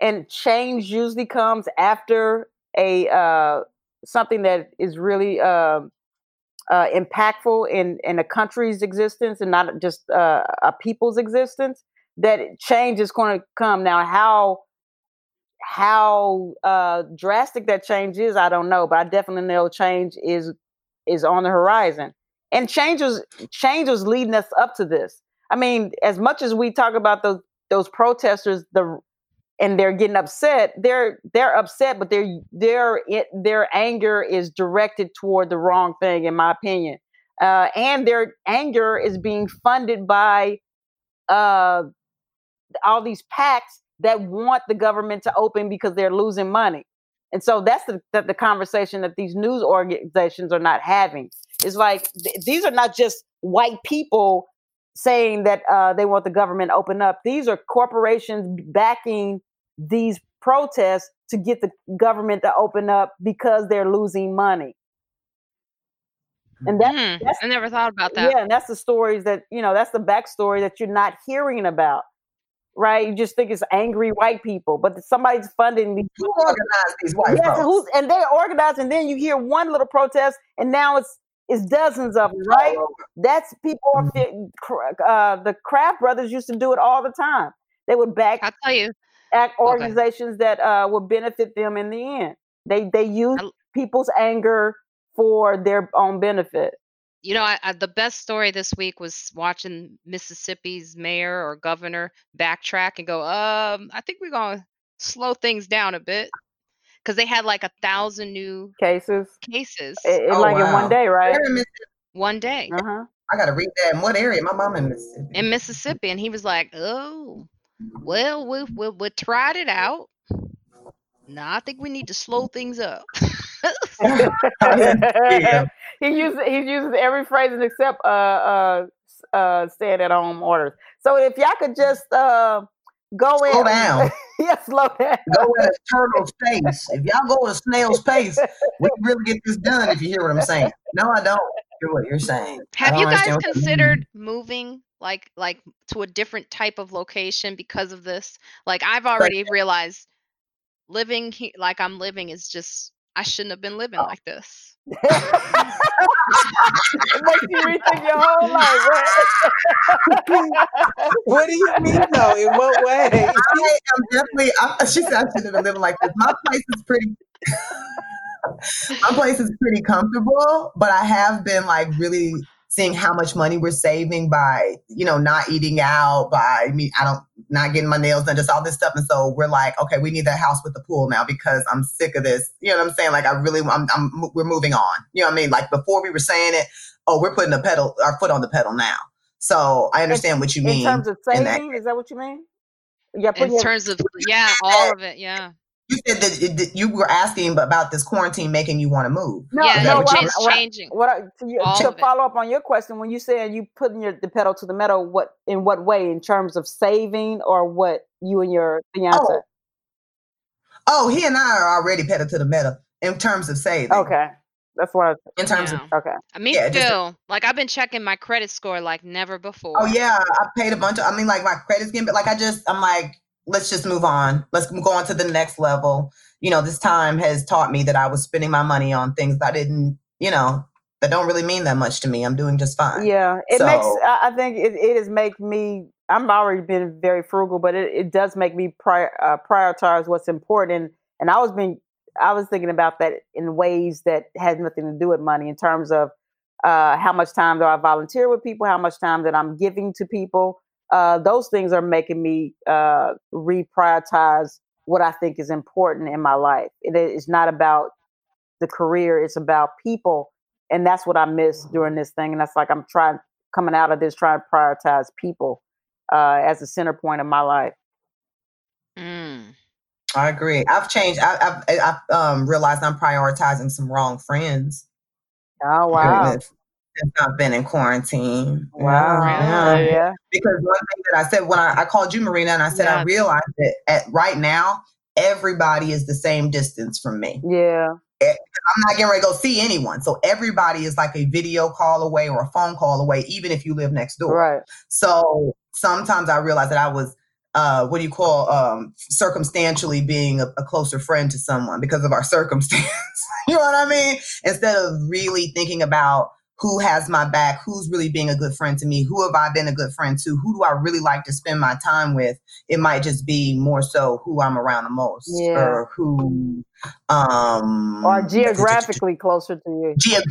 and change usually comes after a something that is really impactful in a country's existence and not just a people's existence. That change is going to come. Now, how drastic that change is, I don't know, but I definitely know change is on the horizon, and change was leading us up to this. I mean, as much as we talk about those protesters, and they're getting upset. They're upset, but their anger is directed toward the wrong thing, in my opinion. And their anger is being funded by all these PACs that want the government to open because they're losing money. And so that's the conversation that these news organizations are not having. It's like these are not just white people saying that they want the government to open up. These are corporations backing these protests to get the government to open up because they're losing money. And that's I never thought about that. Yeah, and that's the stories that, you know, that's the backstory that you're not hearing about, right? You just think it's angry white people, but somebody's funding these. Who organized these white folks? And they're organized, and then you hear one little protest, and now it's dozens of them, right? That's people. The Kraft brothers used to do it all the time. They would back organizations that would benefit them in the end. They use people's anger for their own benefit. You know, the best story this week was watching Mississippi's mayor or governor backtrack and go, I think we're going to slow things down a bit. Because they had like 1,000 new cases. In one day, right? One day. Uh-huh. I got to read that. In what area? My mom in Mississippi. And he was like, oh, well, we tried it out. No, I think we need to slow things up. Yeah. He uses every phrase except staying at home orders. So if y'all could just... slow down. Yes, slow down. Go at a turtle's pace. If y'all go at a snail's pace, we can really get this done, if you hear what I'm saying. No, I don't hear what you're saying. Have you guys considered moving like to a different type of location because of this? Like I've already realized living like I'm living is just, I shouldn't have been living like this. It makes you rethink your whole life, right? What do you mean, though? In what way? She said I shouldn't have been living like this. My place is pretty comfortable, but I have been like really seeing how much money we're saving by, you know, not eating out, not getting my nails done, just all this stuff. And so we're like, okay, we need that house with the pool now because I'm sick of this. You know what I'm saying? Like we're moving on. You know what I mean? Like before we were saying it, oh, we're putting our foot on the pedal now. So I understand what you mean. In terms of saving, is that what you mean? Yeah, all of it. Yeah. You said that you were asking about this quarantine making you want to move. Changing. To follow up on your question, when you said you putting the pedal to the metal, in what way? In terms of saving or what you and your fiance? Oh, he and I are already pedal to the metal in terms of saving. Okay. That's what I was in terms of. Okay. Me too. Yeah, like I've been checking my credit score like never before. Oh yeah, I paid a bunch of. I mean, like my credit's getting, but like I'm like, let's just move on. Let's go on to the next level. You know, this time has taught me that I was spending my money on things that I didn't, you know, that don't really mean that much to me. I'm doing just fine. Yeah, it makes. I think it has made me. I'm already been very frugal, but it does make me prioritize what's important. And I was thinking about that in ways that has nothing to do with money, in terms of how much time do I volunteer with people, how much time that I'm giving to people. Those things are making me reprioritize what I think is important in my life. It's not about the career, it's about people. And that's what I missed during this thing. And that's like, I'm coming out of this, trying to prioritize people as the center point of my life. Mm. I agree. I've changed. I've realized I'm prioritizing some wrong friends. Oh, wow. Since I've been in quarantine. Wow. Yeah. Because one thing that I said when I called you, Marina, and I said, I realized that right now, everybody is the same distance from me. Yeah. I'm not getting ready to go see anyone. So everybody is like a video call away or a phone call away, even if you live next door. Right. So sometimes I realized that I was, circumstantially being a closer friend to someone because of our circumstance. You know what I mean? Instead of really thinking about who has my back, who's really being a good friend to me, who have I been a good friend to, who do I really like to spend my time with? It might just be more so who I'm around the most, or who... or geographically closer to you. That's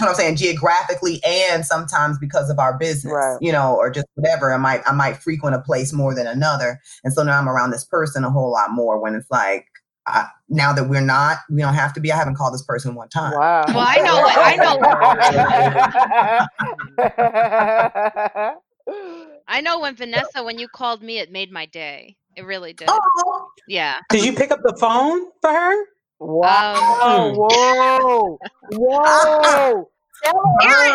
what I'm saying. Geographically, and sometimes because of our business, right. You know, or just whatever. I might frequent a place more than another, and so now I'm around this person a whole lot more. When it's like, now that we don't have to be. I haven't called this person one time. Wow. Well, I know when Vanessa, when you called me, it made my day. It really did. Oh. Yeah. Did you pick up the phone for her? Wow. Whoa. Erin,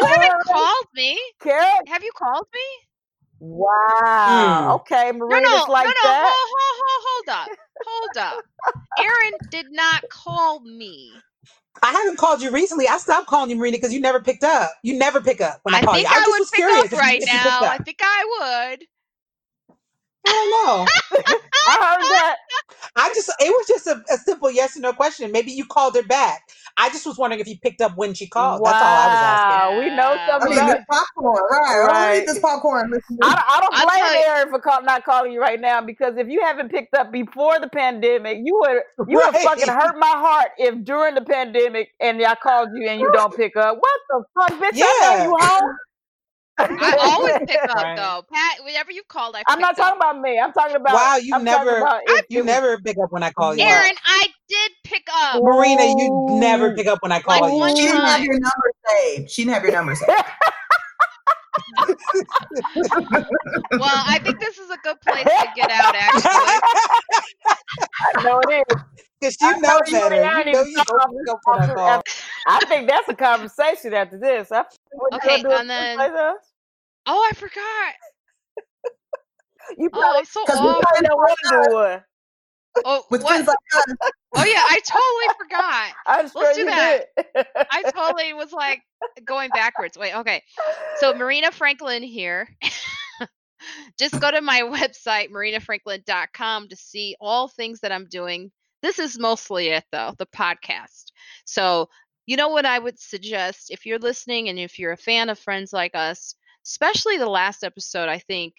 you haven't called me. Have you called me? Wow. Okay, Marina's that. Hold up. Erin did not call me. I haven't called you recently. I stopped calling you, Marina, because you never picked up. You never pick up when I call you. I would was curious right now. I think I would. I don't know. I heard that. It was just a simple yes or no question. Maybe you called her back. I just was wondering if you picked up when she called. Wow. That's all I was asking. We know something about this popcorn. Right. Eat this popcorn. I don't blame Erin for not calling you right now, because if you haven't picked up before the pandemic, you would fucking hurt my heart if during the pandemic and I called you and you don't pick up. What the fuck, bitch? Yeah. I know you home. I always pick up though, Pat. Whenever you called, I'm not talking about me. I'm talking about you never pick up when I call you, Erin. I did pick up, Marina. You never pick up when I call you. She didn't have your number saved. Well, I think this is a good place to get out. Actually, I know it is. Because you know that. I think that's a conversation after this. Okay, and then. Oh, I forgot. You probably know what I'm doing. Oh, what? Oh yeah, I totally forgot. Let's do that. I totally was like going backwards. Wait, okay. So Marina Franklin here. Just go to my website, marinafranklin.com, to see all things that I'm doing. This is mostly it, though, the podcast. So, you know what I would suggest if you're listening and if you're a fan of Friends Like Us, especially the last episode, I think,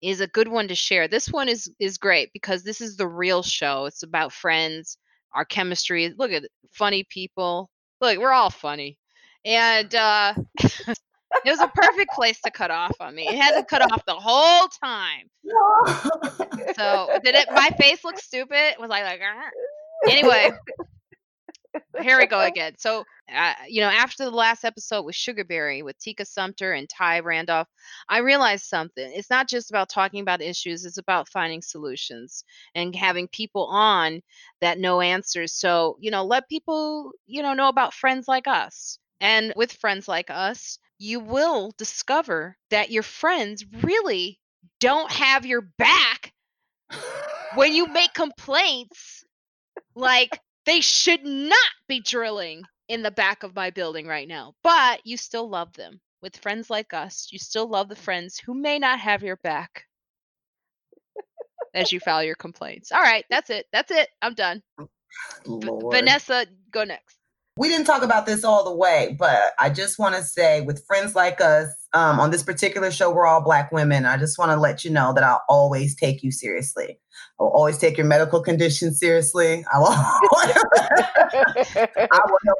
is a good one to share. This one is great because this is the real show. It's about friends, our chemistry. Look at funny people. Look, we're all funny. And it was a perfect place to cut off on me. It had to cut off the whole time. So my face look stupid? Was I like, argh. Anyway, here we go again. So, after the last episode with Sugarberry, with Tika Sumter and Ty Randolph, I realized something. It's not just about talking about issues. It's about finding solutions and having people on that know answers. So, let people, know about Friends Like Us. And with Friends Like Us, you will discover that your friends really don't have your back when you make complaints like they should not be drilling in the back of my building right now, but you still love them. With friends like us, you still love the friends who may not have your back as you file your complaints. All right, that's it. That's it. I'm done. Vanessa, go next. We didn't talk about this all the way, but I just want to say with friends like us, on this particular show, we're all Black women. I just want to let you know that I'll always take you seriously. I'll always take your medical condition seriously. I will help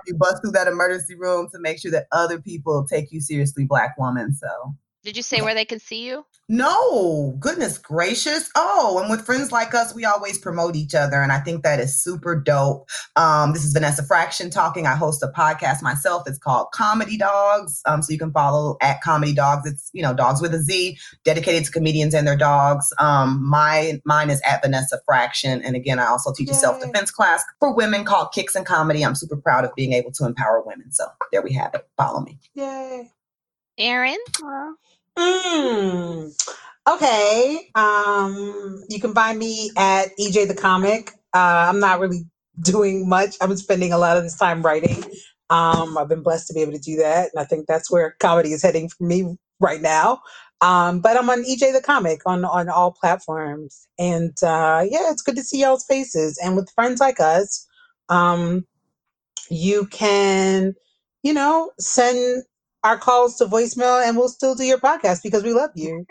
you bust through that emergency room to make sure that other people take you seriously, Black woman. So. Did you say where they can see you? No, goodness gracious. Oh, and with friends like us, we always promote each other. And I think that is super dope. This is Vanessa Fraction talking. I host a podcast myself. It's called Comedy Dogs. So you can follow at Comedy Dogs. It's, you know, dogs with a Z, dedicated to comedians and their dogs. Mine is at Vanessa Fraction. And again, I also teach a self-defense class for women called Kicks and Comedy. I'm super proud of being able to empower women. So there we have it. Follow me. Yay. Erin? Okay. You can find me at EJ the Comic. I'm not really doing much. I've been spending a lot of this time writing. I've been blessed to be able to do that. And I think that's where comedy is heading for me right now. But I'm on EJ the Comic on all platforms. And it's good to see y'all's faces. And with friends like us, you can, send our calls to voicemail and we'll still do your podcast because we love you.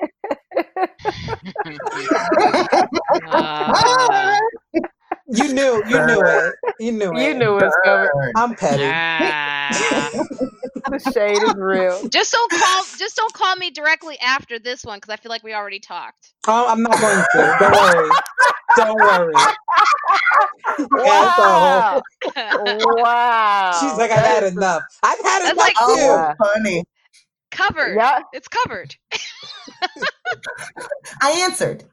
You knew it was coming. I'm petty. The shade is real. Just don't call me directly after this one, because I feel like we already talked. Oh, I'm not going to. Don't worry. Don't worry. Wow. Wow. She's like, I've had enough. I've had enough too. Oh, funny. Covered. Yeah. It's covered. I answered.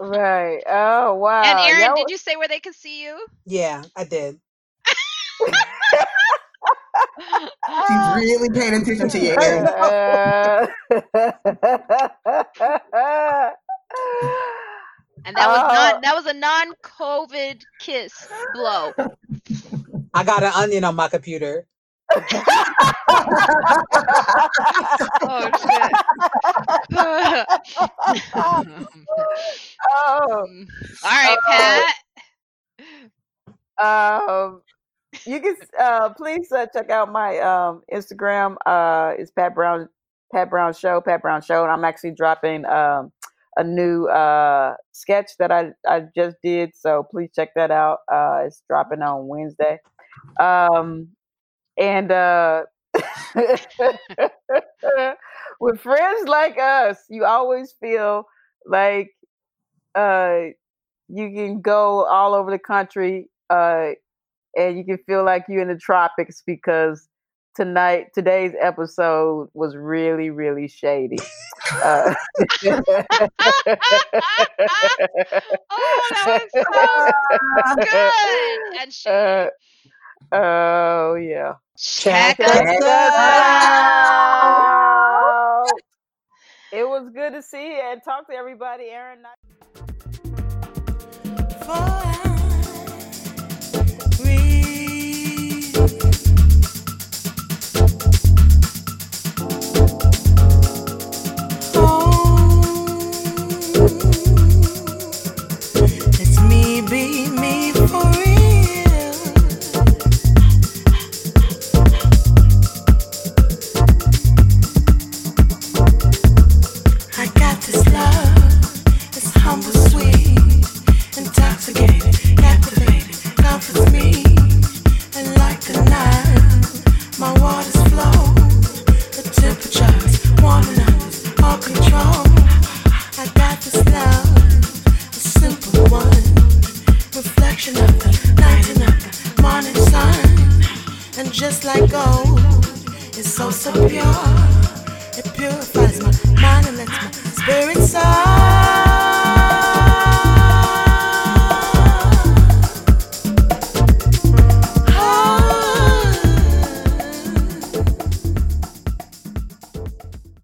Right. Oh, wow. And Erin, did you say where they can see you? Yeah, I did. She's really paying attention to you, Erin. And that was a non-COVID kiss blow. I got an onion on my computer. Oh shit! All right, Pat. You can please check out my Instagram. It's Pat Brown Show, and I'm actually dropping a new sketch that I just did. So please check that out. It's dropping on Wednesday. And with friends like us, you always feel like you can go all over the country and you can feel like you're in the tropics, because today's episode was really, really shady. Oh, that was so good and shady. Oh, yeah. Check us out. It was good to see you and talk to everybody. Erin. It purifies my mind and lets my spirit soar.